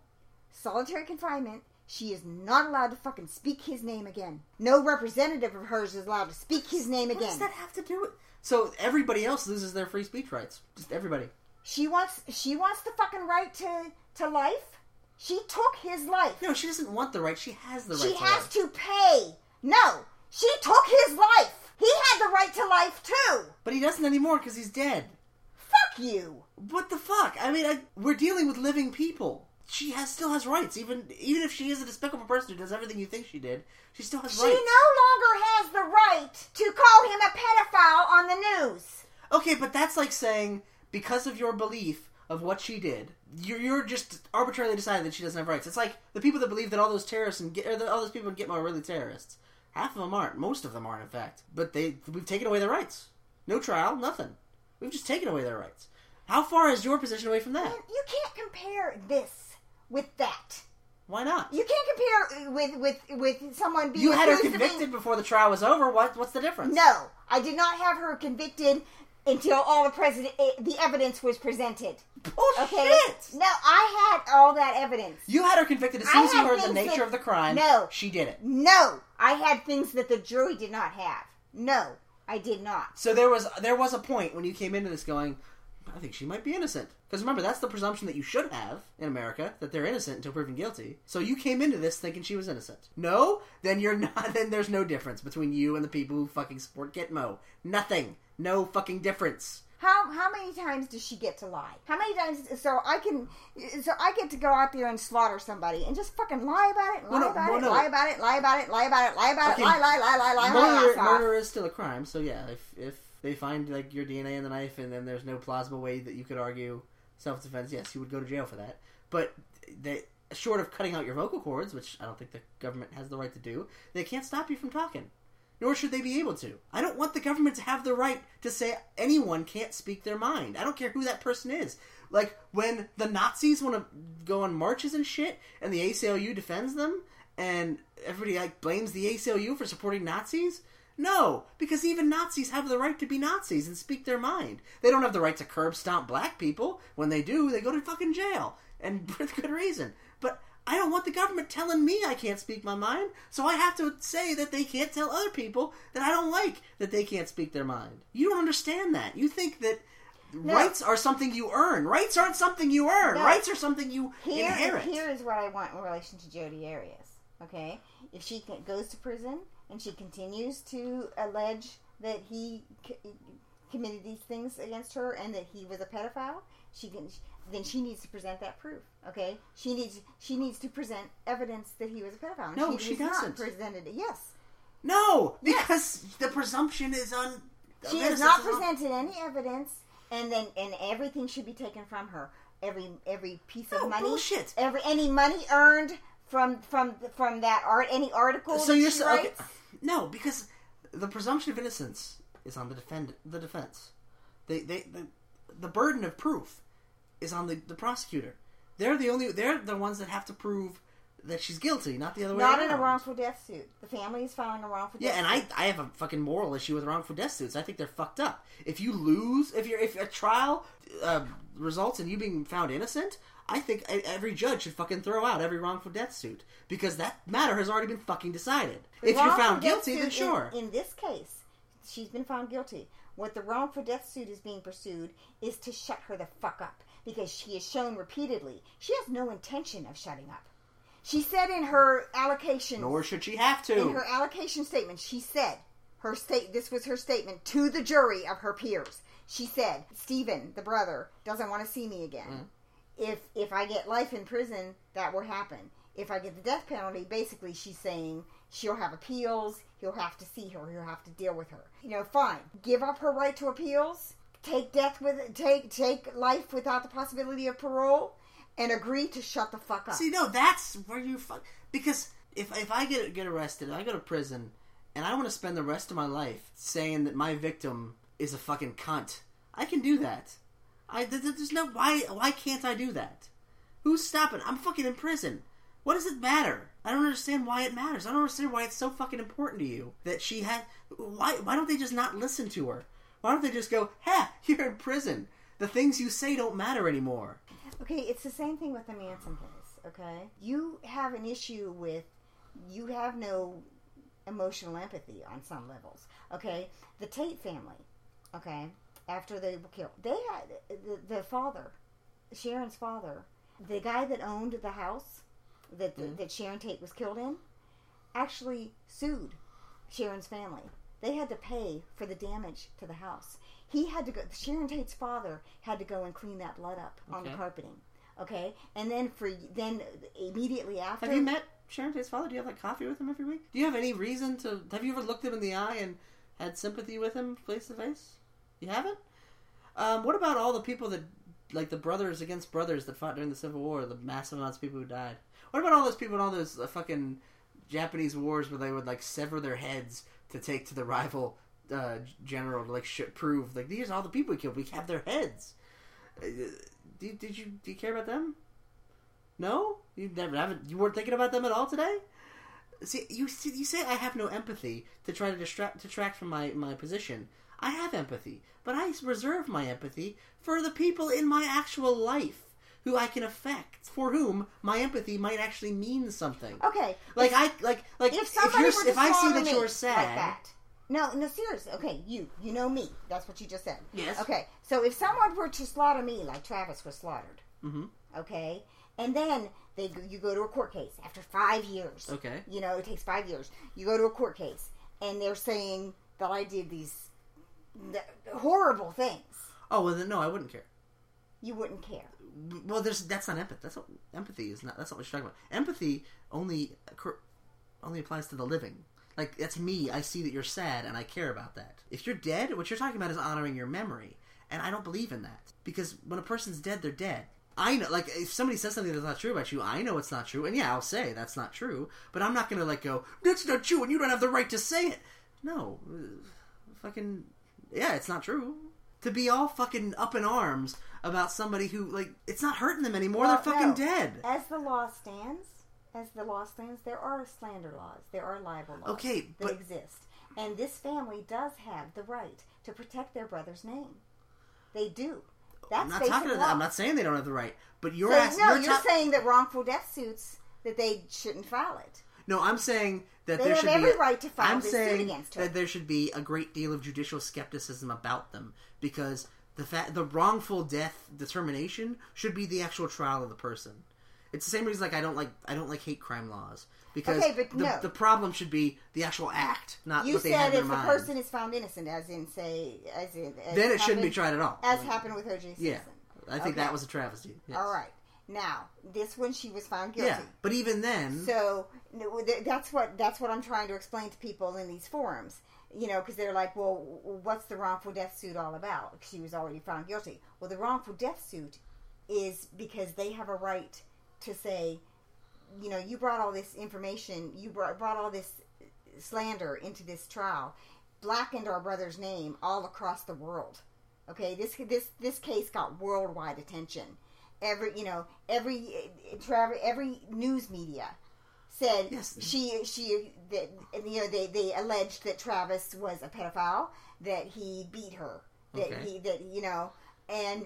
solitary confinement. She is not allowed to fucking speak his name again. No representative of hers is allowed to speak his name again. What does that have to do with... So everybody else loses their free speech rights. Just everybody. She wants the fucking right to life. She took his life. No, she doesn't want the right. She has the right to life. She has to pay. No, she took his life. He had the right to life too. But he doesn't anymore because he's dead. Fuck you. What the fuck? I mean, we're dealing with living people. She still has rights, even if she is a despicable person who does everything you think she did. She still has rights. She no longer has the right to call him a pedophile on the news. Okay, but that's like saying, because of your belief of what she did, you're just arbitrarily deciding that she doesn't have rights. It's like the people that believe that all those terrorists all those people in Gitmo are really terrorists. Half of them aren't. Most of them aren't, in fact. But we've taken away their rights. No trial, nothing. We've just taken away their rights. How far is your position away from that? You can't compare this with that. Why not? You can't compare with someone being... You had her convicted before the trial was over. What's the difference? No. I did not have her convicted until all the evidence was presented. Bullshit! No, I had all that evidence. You had her convicted as soon as you heard the nature of the crime. No. She did it. No. I had things that the jury did not have. No, I did not. So there was a point when you came into this going... I think she might be innocent. Because remember, that's the presumption that you should have in America, that they're innocent until proven guilty. So you came into this thinking she was innocent. No? Then you're not. Then there's no difference between you and the people who fucking support Gitmo. Nothing. No fucking difference. How many times does she get to lie? How many times... So I get to go out there and slaughter somebody and just fucking lie about it, lie about it, lie about it, lie about it, lie about it, lie. Murder is still a crime, so yeah, if they find, like, your DNA in the knife, and then there's no plausible way that you could argue self-defense. Yes, you would go to jail for that. But short of cutting out your vocal cords, which I don't think the government has the right to do, they can't stop you from talking. Nor should they be able to. I don't want the government to have the right to say anyone can't speak their mind. I don't care who that person is. Like, when the Nazis want to go on marches and shit, and the ACLU defends them, and everybody, like, blames the ACLU for supporting Nazis... No, because even Nazis have the right to be Nazis and speak their mind. They don't have the right to curb stomp black people. When they do, they go to fucking jail. And for good reason. But I don't want the government telling me I can't speak my mind, so I have to say that they can't tell other people that I don't like that they can't speak their mind. You don't understand that. You think that rights are something you earn. Rights aren't something you earn. No. Rights are something you inherit. Here is what I want in relation to Jodi Arias, okay? If she goes to prison and she continues to allege that he committed these things against her and that he was a pedophile, then she needs to present that proof. Okay, she needs to present evidence that he was a pedophile. No, she doesn't. Not presented it. Yes. No, because the presumption is on. She has not presented any evidence, and everything should be taken from her. Every piece of money. Bullshit. Any money earned from that art. Any article. So you're okay. No, because the presumption of innocence is on the defense. The burden of proof is on the prosecutor. They're the ones that have to prove that she's guilty, not the other way around. Not in a wrongful death suit. The family is filing a wrongful death suit. Yeah, and I have a fucking moral issue with wrongful death suits. I think they're fucked up. If you lose, if a trial results in you being found innocent, I think every judge should fucking throw out every wrongful death suit, because that matter has already been fucking decided. If you're found guilty, then sure. In this case, she's been found guilty. What the wrongful death suit is being pursued is to shut her the fuck up, because she is shown repeatedly she has no intention of shutting up. She said in her allocation, nor should she have to. In her allocation statement, she said this was her statement to the jury of her peers. She said, Stephen, the brother, doesn't want to see me again. If I get life in prison, that will happen. If I get the death penalty, basically she's saying she'll have appeals, he'll have to see her, he'll have to deal with her. You know, fine. Give up her right to appeals, take life without the possibility of parole, and agree to shut the fuck up. See, no, that's where you because if I get arrested and I go to prison and I want to spend the rest of my life saying that my victim is a fucking cunt, I can do that. There's no why can't I do that? Who's stopping? I'm fucking in prison. What does it matter? I don't understand why it matters. I don't understand why it's so fucking important to you that she had. Why don't they just not listen to her? Why don't they just go, you're in prison. The things you say don't matter anymore. Okay, it's the same thing with the Manson case, okay? You have an issue with, you have no emotional empathy on some levels, okay? The Tate family, okay, after they were killed, they had, the father, Sharon's father, the guy that owned the house that Sharon Tate was killed in, actually sued Sharon's family. They had to pay for the damage to the house. He had to go. Sharon Tate's father had to go and clean that blood up on the carpeting. Okay, and then immediately after. Have you met Sharon Tate's father? Do you have like coffee with him every week? Do you have any reason to? Have you ever looked him in the eye and had sympathy with him face to face? You haven't. What about all the people that, like the brothers against brothers that fought during the Civil War, the massive amounts of people who died? What about all those people in all those fucking Japanese wars where they would like sever their heads to take to the rival general to like prove like these are all the people we killed. We have their heads. Do you care about them? No, you weren't thinking about them at all today. See, you say I have no empathy to try to detract from my position. I have empathy, but I reserve my empathy for the people in my actual life who I can affect, for whom my empathy might actually mean something. Okay, like if I see that you're sad. Like that. No, seriously. Okay, you know me. That's what you just said. Yes. Okay, so if someone were to slaughter me like Travis was slaughtered, okay, and then you go to a court case after 5 years. Okay. You know, it takes 5 years. You go to a court case, and they're saying that I did these horrible things. Oh, well, then no, I wouldn't care. You wouldn't care. Well, that's not empathy. That's not what you're talking about. Empathy only applies to the living. Like, that's me. I see that you're sad, and I care about that. If you're dead, what you're talking about is honoring your memory, and I don't believe in that. Because when a person's dead, they're dead. I know, like, if somebody says something that's not true about you, I know it's not true, and yeah, I'll say that's not true, but I'm not going to, like, go, that's not true, and you don't have the right to say it. No. Fucking, yeah, it's not true. To be all fucking up in arms about somebody who, like, it's not hurting them anymore, they're fucking dead. As the law stands, there are slander laws. There are libel laws that exist. And this family does have the right to protect their brother's name. They do. That's I'm not talking to that. I'm not saying they don't have the right. But you're saying that wrongful death suits that they shouldn't file it. No, I'm saying that they there should be... They have every right to file this suit against her. I'm saying that there should be a great deal of judicial skepticism about them, because the wrongful death determination should be the actual trial of the person. It's the same reason like I don't like hate crime laws, because the problem should be the actual act, not what they have in their mind. You said if the person is found innocent, as in then it shouldn't be tried at all. As happened with O.J. Simpson. Yeah, I think that was a travesty. Yes. All right. Now, this one, she was found guilty. Yeah, but even then... So, that's what I'm trying to explain to people in these forums. You know, because they're like, well, what's the wrongful death suit all about? She was already found guilty. Well, the wrongful death suit is because they have a right to say, you know, you brought all this information, you brought all this slander into this trial, blackened our brother's name all across the world. Okay, this case got worldwide attention. Every news media said they alleged that Travis was a pedophile, that he beat her, and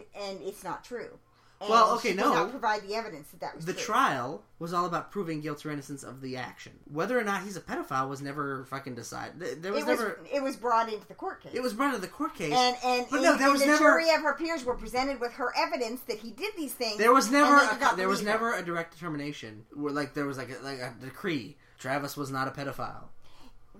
it's not true. And she did not provide the evidence that was true. The trial was all about proving guilt or innocence of the action. Whether or not he's a pedophile was never fucking decided. It was brought into the court case. It was brought into the court case. And the jury of her peers were presented with her evidence that he did these things. There was never a direct determination. There was a decree. Travis was not a pedophile.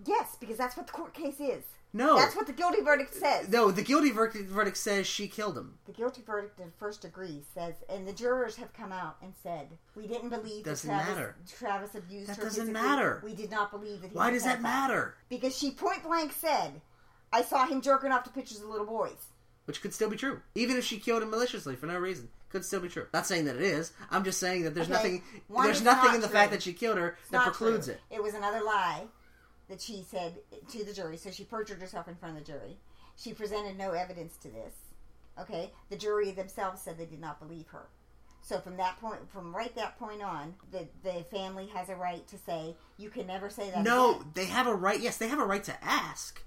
Yes, because that's what the court case is. No. That's what the guilty verdict says. No, the guilty verdict says she killed him. The guilty verdict in first degree says, and the jurors have come out and said, we didn't believe Travis abused her. That doesn't matter. We did not believe that he was. Why does that matter? Because she point blank said, I saw him jerking off to pictures of little boys. Which could still be true. Even if she killed him maliciously for no reason. Could still be true. Not saying that it is. I'm just saying that there's nothing in the fact that she killed her that precludes it. It was another lie that she said to the jury. So she perjured herself in front of the jury. She presented no evidence to this. Okay? The jury themselves said they did not believe her. So from that point on, the family has a right to say, you can never say that. No, again. They have a right. Yes, they have a right to ask.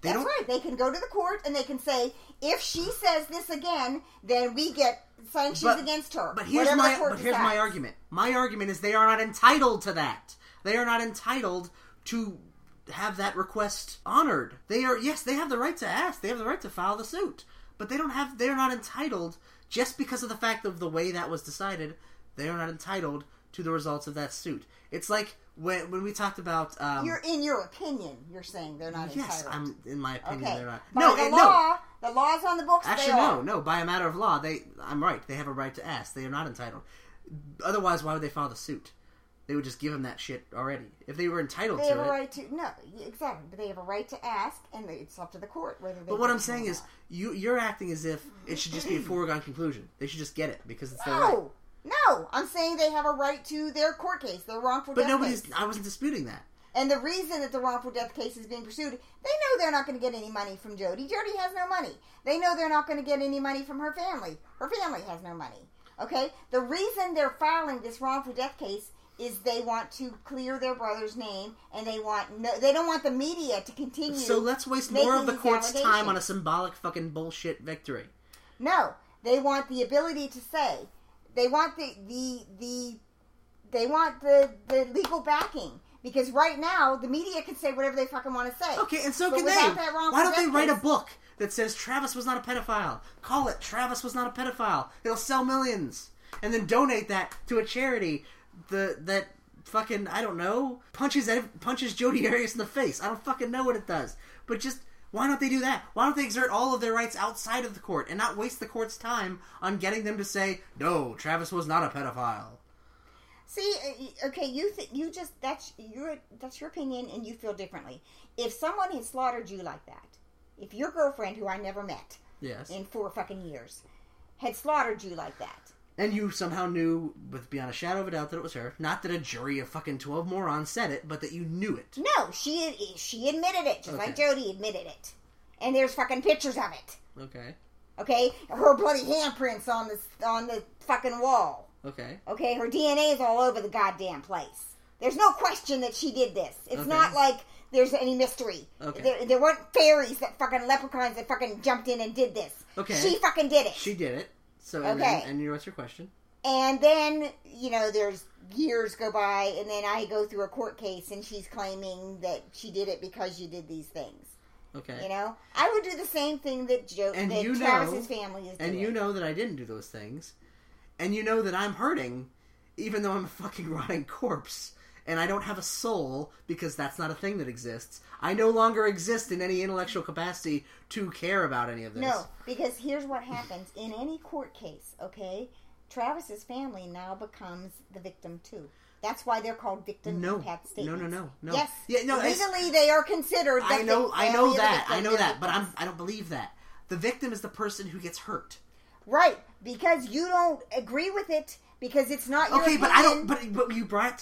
That's right. They can go to the court and they can say, if she says this again, then we get sanctions against her. But here's my argument. My argument is they are not entitled to that. They are not entitled to have that request honored. They have the right to ask. They have the right to file the suit. But they're not entitled, just because of the fact of the way that was decided, they are not entitled to the results of that suit. It's like when we talked about... in your opinion, you're saying they're not entitled. Yes, in my opinion, okay. They're not. The law's on the books, Actually, by a matter of law, I'm right. They have a right to ask. They are not entitled. Otherwise, why would they file the suit? They would just give them that shit already. If they were entitled to it. They have a right to... No, exactly. But they have a right to ask, and it's up to the court whether they... But what I'm saying is, you're acting as if it should just be a foregone conclusion. They should just get it, because it's their right. No! I'm saying they have a right to their court case, their wrongful death case. But I wasn't disputing that. And the reason that the wrongful death case is being pursued, they know they're not going to get any money from Jody. Jody has no money. They know they're not going to get any money from her family. Her family has no money. Okay? The reason they're filing this wrongful death case is they want to clear their brother's name, and they don't want the media to continue. So let's waste more of the court's time on a symbolic fucking bullshit victory. No, they want the ability to say, they want the legal backing, because right now the media can say whatever they fucking want to say. Okay, and so can they. Why don't they write a book that says Travis was not a pedophile? Call it Travis was not a pedophile. It'll sell millions, and then donate that to a charity. That fucking, I don't know, punches Jodi Arias in the face. I don't fucking know what it does. But just, why don't they do that? Why don't they exert all of their rights outside of the court and not waste the court's time on getting them to say, no, Travis was not a pedophile? See, okay, that's your opinion and you feel differently. If someone had slaughtered you like that, if your girlfriend, who I never met in 4 fucking years, had slaughtered you like that, and you somehow knew, with beyond a shadow of a doubt, that it was her. Not that a jury of fucking 12 morons said it, but that you knew it. No, she admitted it, just like Jody admitted it. And there's fucking pictures of it. Okay. Okay? Her bloody handprints on the fucking wall. Okay. Okay? Her DNA's all over the goddamn place. There's no question that she did this. It's not like there's any mystery. Okay. There weren't fairies that fucking leprechauns that fucking jumped in and did this. Okay. She fucking did it. She did it. So, okay. And what's your question? And then, you know, there's years go by, and then I go through a court case, and she's claiming that she did it because you did these things. Okay. You know? I would do the same thing that Travis's family is doing. And you know that I didn't do those things. And you know that I'm hurting, even though I'm a fucking rotting corpse. And I don't have a soul, because that's not a thing that exists. I no longer exist in any intellectual capacity to care about any of this. No, because here's what happens. In any court case, okay, Travis's family now becomes the victim, too. That's why they're called victim impact statements. No. Yes. Yeah, no, legally, they are considered the victim. I know that. But I don't believe that. The victim is the person who gets hurt. Right. Because you don't agree with it. Because it's not your opinion. Okay, but I don't... But you brought it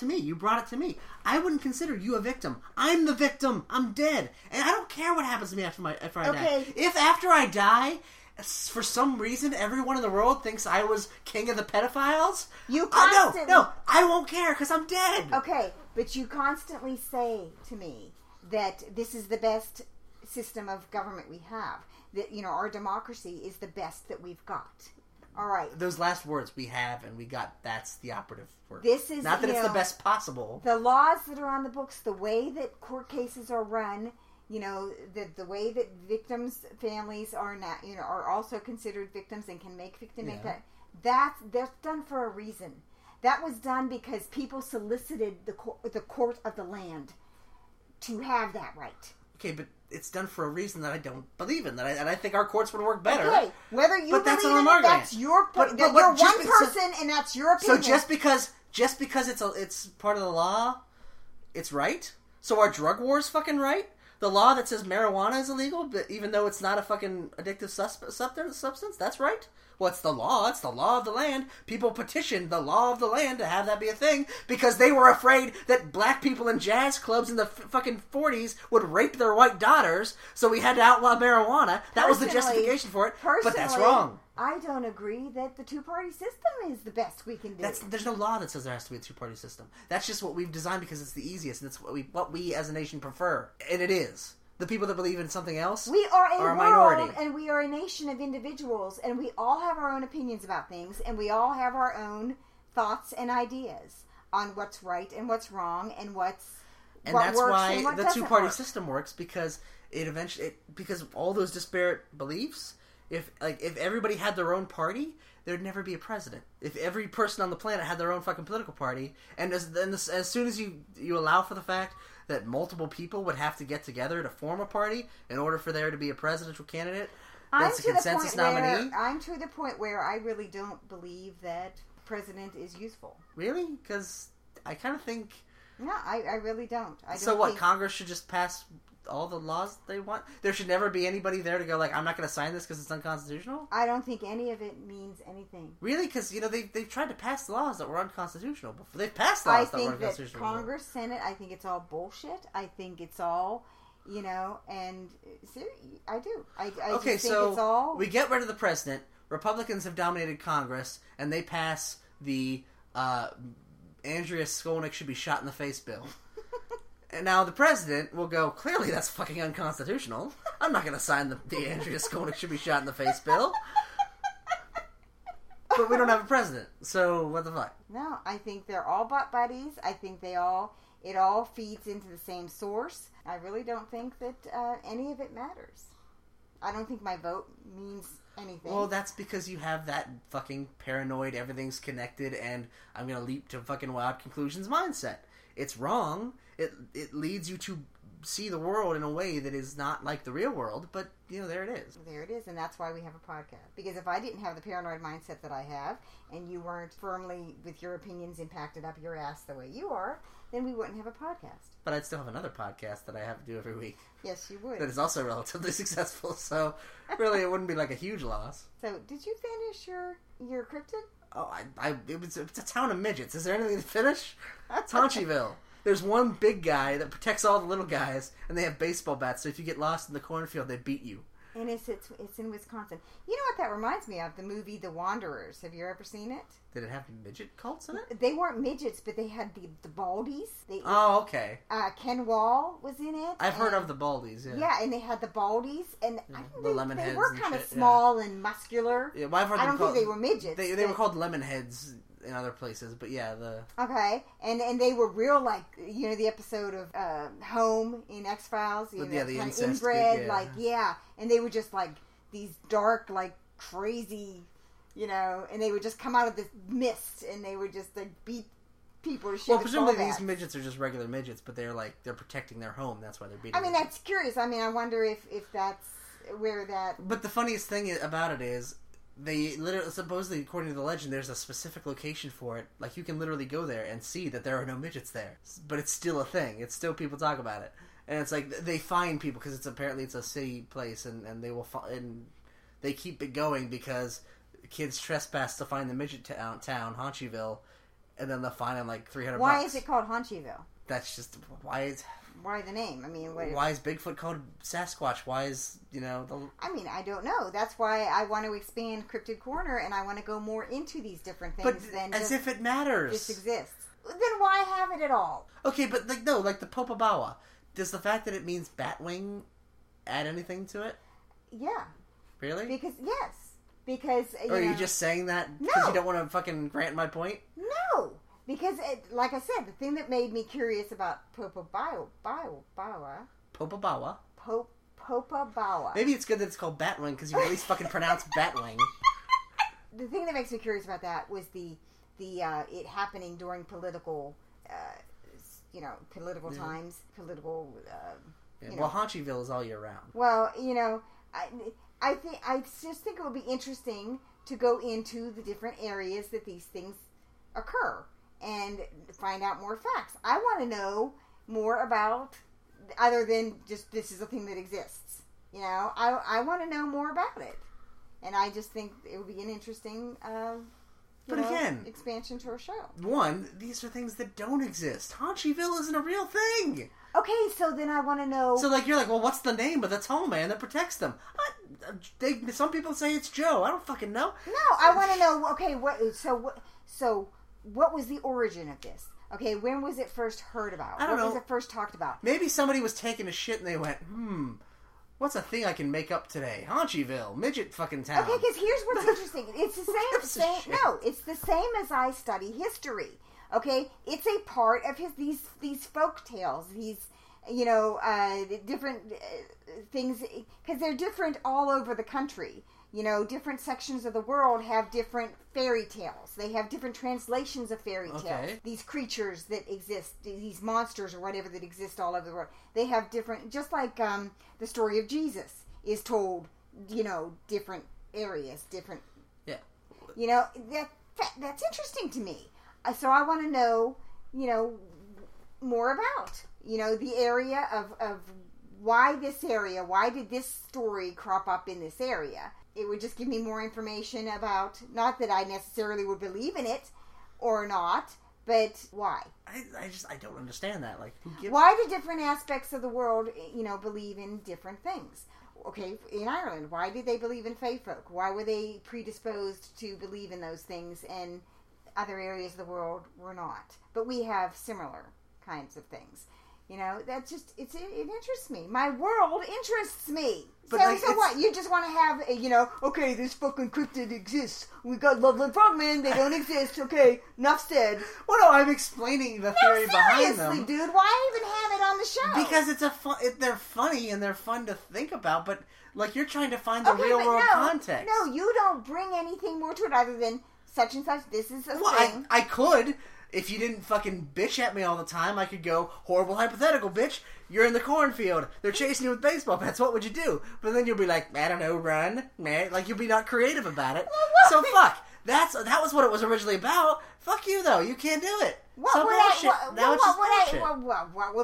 to me. I wouldn't consider you a victim. I'm the victim. I'm dead. And I don't care what happens to me after I die. If after I die... for some reason, everyone in the world thinks I was king of the pedophiles. You constantly... No, I won't care because I'm dead. Okay, but you constantly say to me that this is the best system of government we have. That, you know, our democracy is the best that we've got. All right. Those last words, we have and we got, that's the operative word. This is, not that it's the best possible. The laws that are on the books, the way that court cases are run... You know, the way that victims' families are not, you know, are also considered victims and can make victim impact. That's done for a reason. That was done because people solicited the court of the land to have that right. Okay, but it's done for a reason that I don't believe in. And I think our courts would work better. Okay, whether you believe in it, that's your point. You're one person, and that's your opinion. So just because it's part of the law, it's right. So our drug war is fucking right. The law that says marijuana is illegal, but even though it's not a fucking addictive substance, that's right. Well, it's the law. It's the law of the land. People petitioned the law of the land to have that be a thing because they were afraid that black people in jazz clubs in the fucking 40s would rape their white daughters, so we had to outlaw marijuana. That was the justification for it, but that's wrong. I don't agree that the two-party system is the best we can do. There's no law that says there has to be a two-party system. That's just what we've designed because it's the easiest, and it's what we as a nation prefer. And it is. The people that believe in something else are a minority. And we are a nation of individuals, and we all have our own opinions about things, and we all have our own thoughts and ideas on what's right and what's wrong and what works and what doesn't work. And that's why the two-party system works, because because of all those disparate beliefs... If everybody had their own party, there'd never be a president. If every person on the planet had their own fucking political party, and as soon as you allow for the fact that multiple people would have to get together to form a party in order for there to be a presidential candidate, that's a consensus nominee. I'm to the point where I really don't believe that president is useful. Really? Because I kind of think... No, I really don't. Congress should just pass... all the laws they want? There should never be anybody there to go like, I'm not going to sign this because it's unconstitutional? I don't think any of it means anything. Really? Because, you know, they've tried to pass laws that were unconstitutional before. They've passed laws that were unconstitutional. I think that Congress, Senate, I think it's all bullshit. I think it's all, you know, and I do. I think it's all... We get rid of the president, Republicans have dominated Congress, and they pass the Andrea Skolnick should be shot in the face bill. And now the president will go, clearly that's fucking unconstitutional. I'm not going to sign the Andrea Skolnick should be shot in the face bill. But we don't have a president, so what the fuck? No, I think they're all butt buddies. I think it all feeds into the same source. I really don't think that any of it matters. I don't think my vote means anything. Well, that's because you have that fucking paranoid, everything's connected, and I'm going to leap to fucking wild conclusions mindset. It's wrong. It leads you to see the world in a way that is not like the real world, but, you know, there it is. There it is, and that's why we have a podcast. Because if I didn't have the paranoid mindset that I have, and you weren't firmly, with your opinions, impacted up your ass the way you are, then we wouldn't have a podcast. But I'd still have another podcast that I have to do every week. Yes, you would. That is also relatively successful, so really it wouldn't be like a huge loss. So, did you finish your cryptid? Oh, it's a town of midgets. Is there anything to finish? Toncheville. There's one big guy that protects all the little guys, and they have baseball bats, so if you get lost in the cornfield, they beat you. And it's in Wisconsin. You know what that reminds me of? The movie The Wanderers. Have you ever seen it? Did it have midget cults in it? They weren't midgets, but they had the Baldies. Okay. Ken Wall was in it. I've heard of the Baldies, yeah. Yeah, and they had the Baldies, and yeah, they were kind of small and muscular. Yeah, well, I've heard I don't think they were midgets. They were called Lemonheads. in other places, but yeah, the... Okay, and they were real, like, you know, the episode of Home in X-Files, you know, the incest, inbred, yeah. Like, yeah, and they were just, like, these dark, like, crazy, you know, and they would just come out of this mist, and they would just, like, beat people to shit. Well, presumably these midgets are just regular midgets, but they're, like, they're protecting their home, that's why they're beating them. I mean, that's curious, I mean, I wonder if that's where that... But the funniest thing about it is... They literally, supposedly, according to the legend, there's a specific location for it. Like, you can literally go there and see that there are no midgets there. But it's still a thing. It's still, people talk about it. And it's like, they find people, because it's apparently, it's a city place, and they will, and they keep it going because kids trespass to find the midget town, Haunchyville, and then they'll find them, like, $300. Why is it called Haunchyville? That's just, why the name? I mean, why is Bigfoot called Sasquatch? Why is, you know... I mean, I don't know. That's why I want to expand Cryptid Corner, and I want to go more into these different things than as just, if it matters. Just exists. Then why have it at all? Okay, but like, no, like the Popobawa. Does the fact that it means batwing add anything to it? Yeah. Really? Because, yes. Because, you just saying that because you don't want to fucking grant my point? No! Because, like I said, the thing that made me curious about Popobawa. Maybe it's good that it's called Batwing, because you can at least fucking pronounce Batwing. The thing that makes me curious about that was the it happening during political times, political. Well, Haunchyville is all year round. Well, you know, I just think it would be interesting to go into the different areas that these things occur and find out more facts. I want to know more about, other than just this is a thing that exists. You know, I want to know more about it, and I just think it would be an interesting, expansion to our show. One, these are things that don't exist. Haunchyville isn't a real thing. Okay, so then I want to know. So like, you're like, well, what's the name of the tall man that protects them? Some people say it's Joe. I don't fucking know. No, I want to know. Okay, So. What was the origin of this? Okay, when was it first heard about? I don't know. When was it first talked about? Maybe somebody was taking a shit and they went, what's a thing I can make up today? Haunchyville, midget fucking town. Okay, because here's what's interesting. It's the same. No, it's the same as I study history. Okay, it's a part of these folk tales. These, you know, different things, because they're different all over the country. You know, different sections of the world have different fairy tales. They have different translations of fairy tales. Okay. These creatures that exist, these monsters or whatever that exist all over the world, they have different... Just like the story of Jesus is told, you know, different areas, different... Yeah. You know, that's interesting to me. So I want to know, you know, more about, you know, the area of why this area, why did this story crop up in this area? It would just give me more information about, not that I necessarily would believe in it or not, but why? I don't understand that. Like, who gives... Why do different aspects of the world, you know, believe in different things? Okay, in Ireland, why did they believe in fae folk? Why were they predisposed to believe in those things and other areas of the world were not? But we have similar kinds of things. You know, that's just, it interests me. My world interests me. But so, like, so what? You just want to have, a, you know, okay, this fucking cryptid exists. We got Loveland Frogmen. They don't exist. Okay, enough said. Well, no, I'm explaining the theory behind them. Seriously, dude, why even have it on the show? Because it's they're funny and they're fun to think about, but, like, you're trying to find the real world context. No, you don't bring anything more to it other than such and such. This is a thing. I could. If you didn't fucking bitch at me all the time, I could go, horrible hypothetical, bitch. You're in the cornfield. They're chasing you with baseball bats. What would you do? But then you'll be like, I don't know, run. Meh. Like, you'll be not creative about it. Well, so fuck. That was what it was originally about. Fuck you, though. You can't do it. What would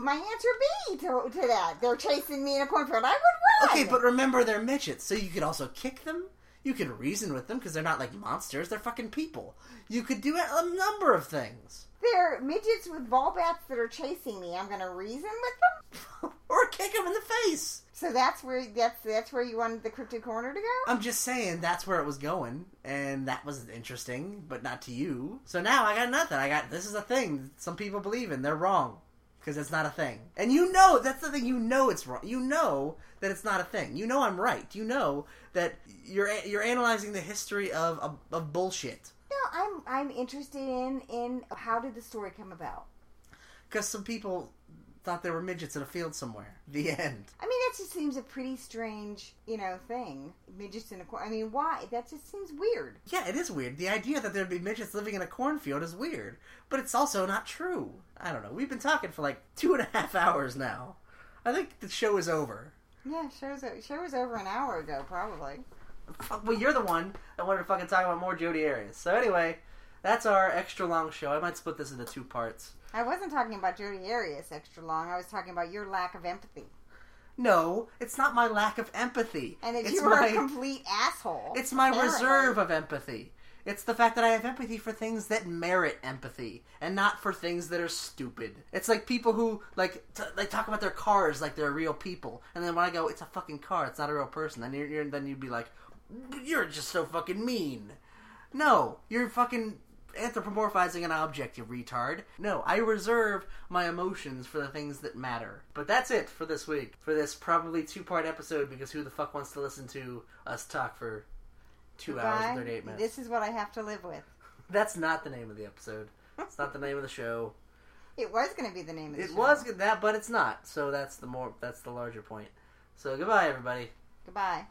my answer be to that? They're chasing me in a cornfield. I would run. Okay, but remember, they're midgets, so you could also kick them. You could reason with them, because they're not like monsters. They're fucking people. You could do a number of things. They're midgets with ball bats that are chasing me. I'm going to reason with them? Or kick them in the face. So that's where you wanted the Cryptid Corner to go? I'm just saying that's where it was going, and that was interesting, but not to you. So now I got nothing. This is a thing some people believe in. They're wrong, because it's not a thing. And you know, that's the thing. You know it's wrong. You know that it's not a thing. You know I'm right. You know that you're analyzing the history of bullshit. No, I'm interested in how did the story come about? Because some people thought there were midgets in a field somewhere. The end. I mean, that just seems a pretty strange, thing. Midgets in a corn... I mean, why? That just seems weird. Yeah, it is weird. The idea that there'd be midgets living in a cornfield is weird. But it's also not true. I don't know. We've been talking for 2.5 hours now. I think the show is over. Yeah, show was over an hour ago, probably. Well, you're the one that wanted to fucking talk about more Jodi Arias. So anyway, that's our extra long show. I might split this into 2 parts. I wasn't talking about Jodi Arias extra long. I was talking about your lack of empathy. No, it's not my lack of empathy. And it's you were a complete asshole. It's my reserve of empathy. It's the fact that I have empathy for things that merit empathy, and not for things that are stupid. It's like people who, talk about their cars like they're real people. And then when I go, it's a fucking car, it's not a real person. Then you'd be like, you're just so fucking mean. No, you're fucking anthropomorphizing an object, you retard. No, I reserve my emotions for the things that matter. But that's it for this week. For this probably 2-part episode, because who the fuck wants to listen to us talk for 2 hours and 38 minutes? This is what I have to live with. That's not the name of the episode. It's not the name of the show. It was going to be the name of the show. It was that, but it's not. So that's the larger point. So goodbye, everybody. Goodbye.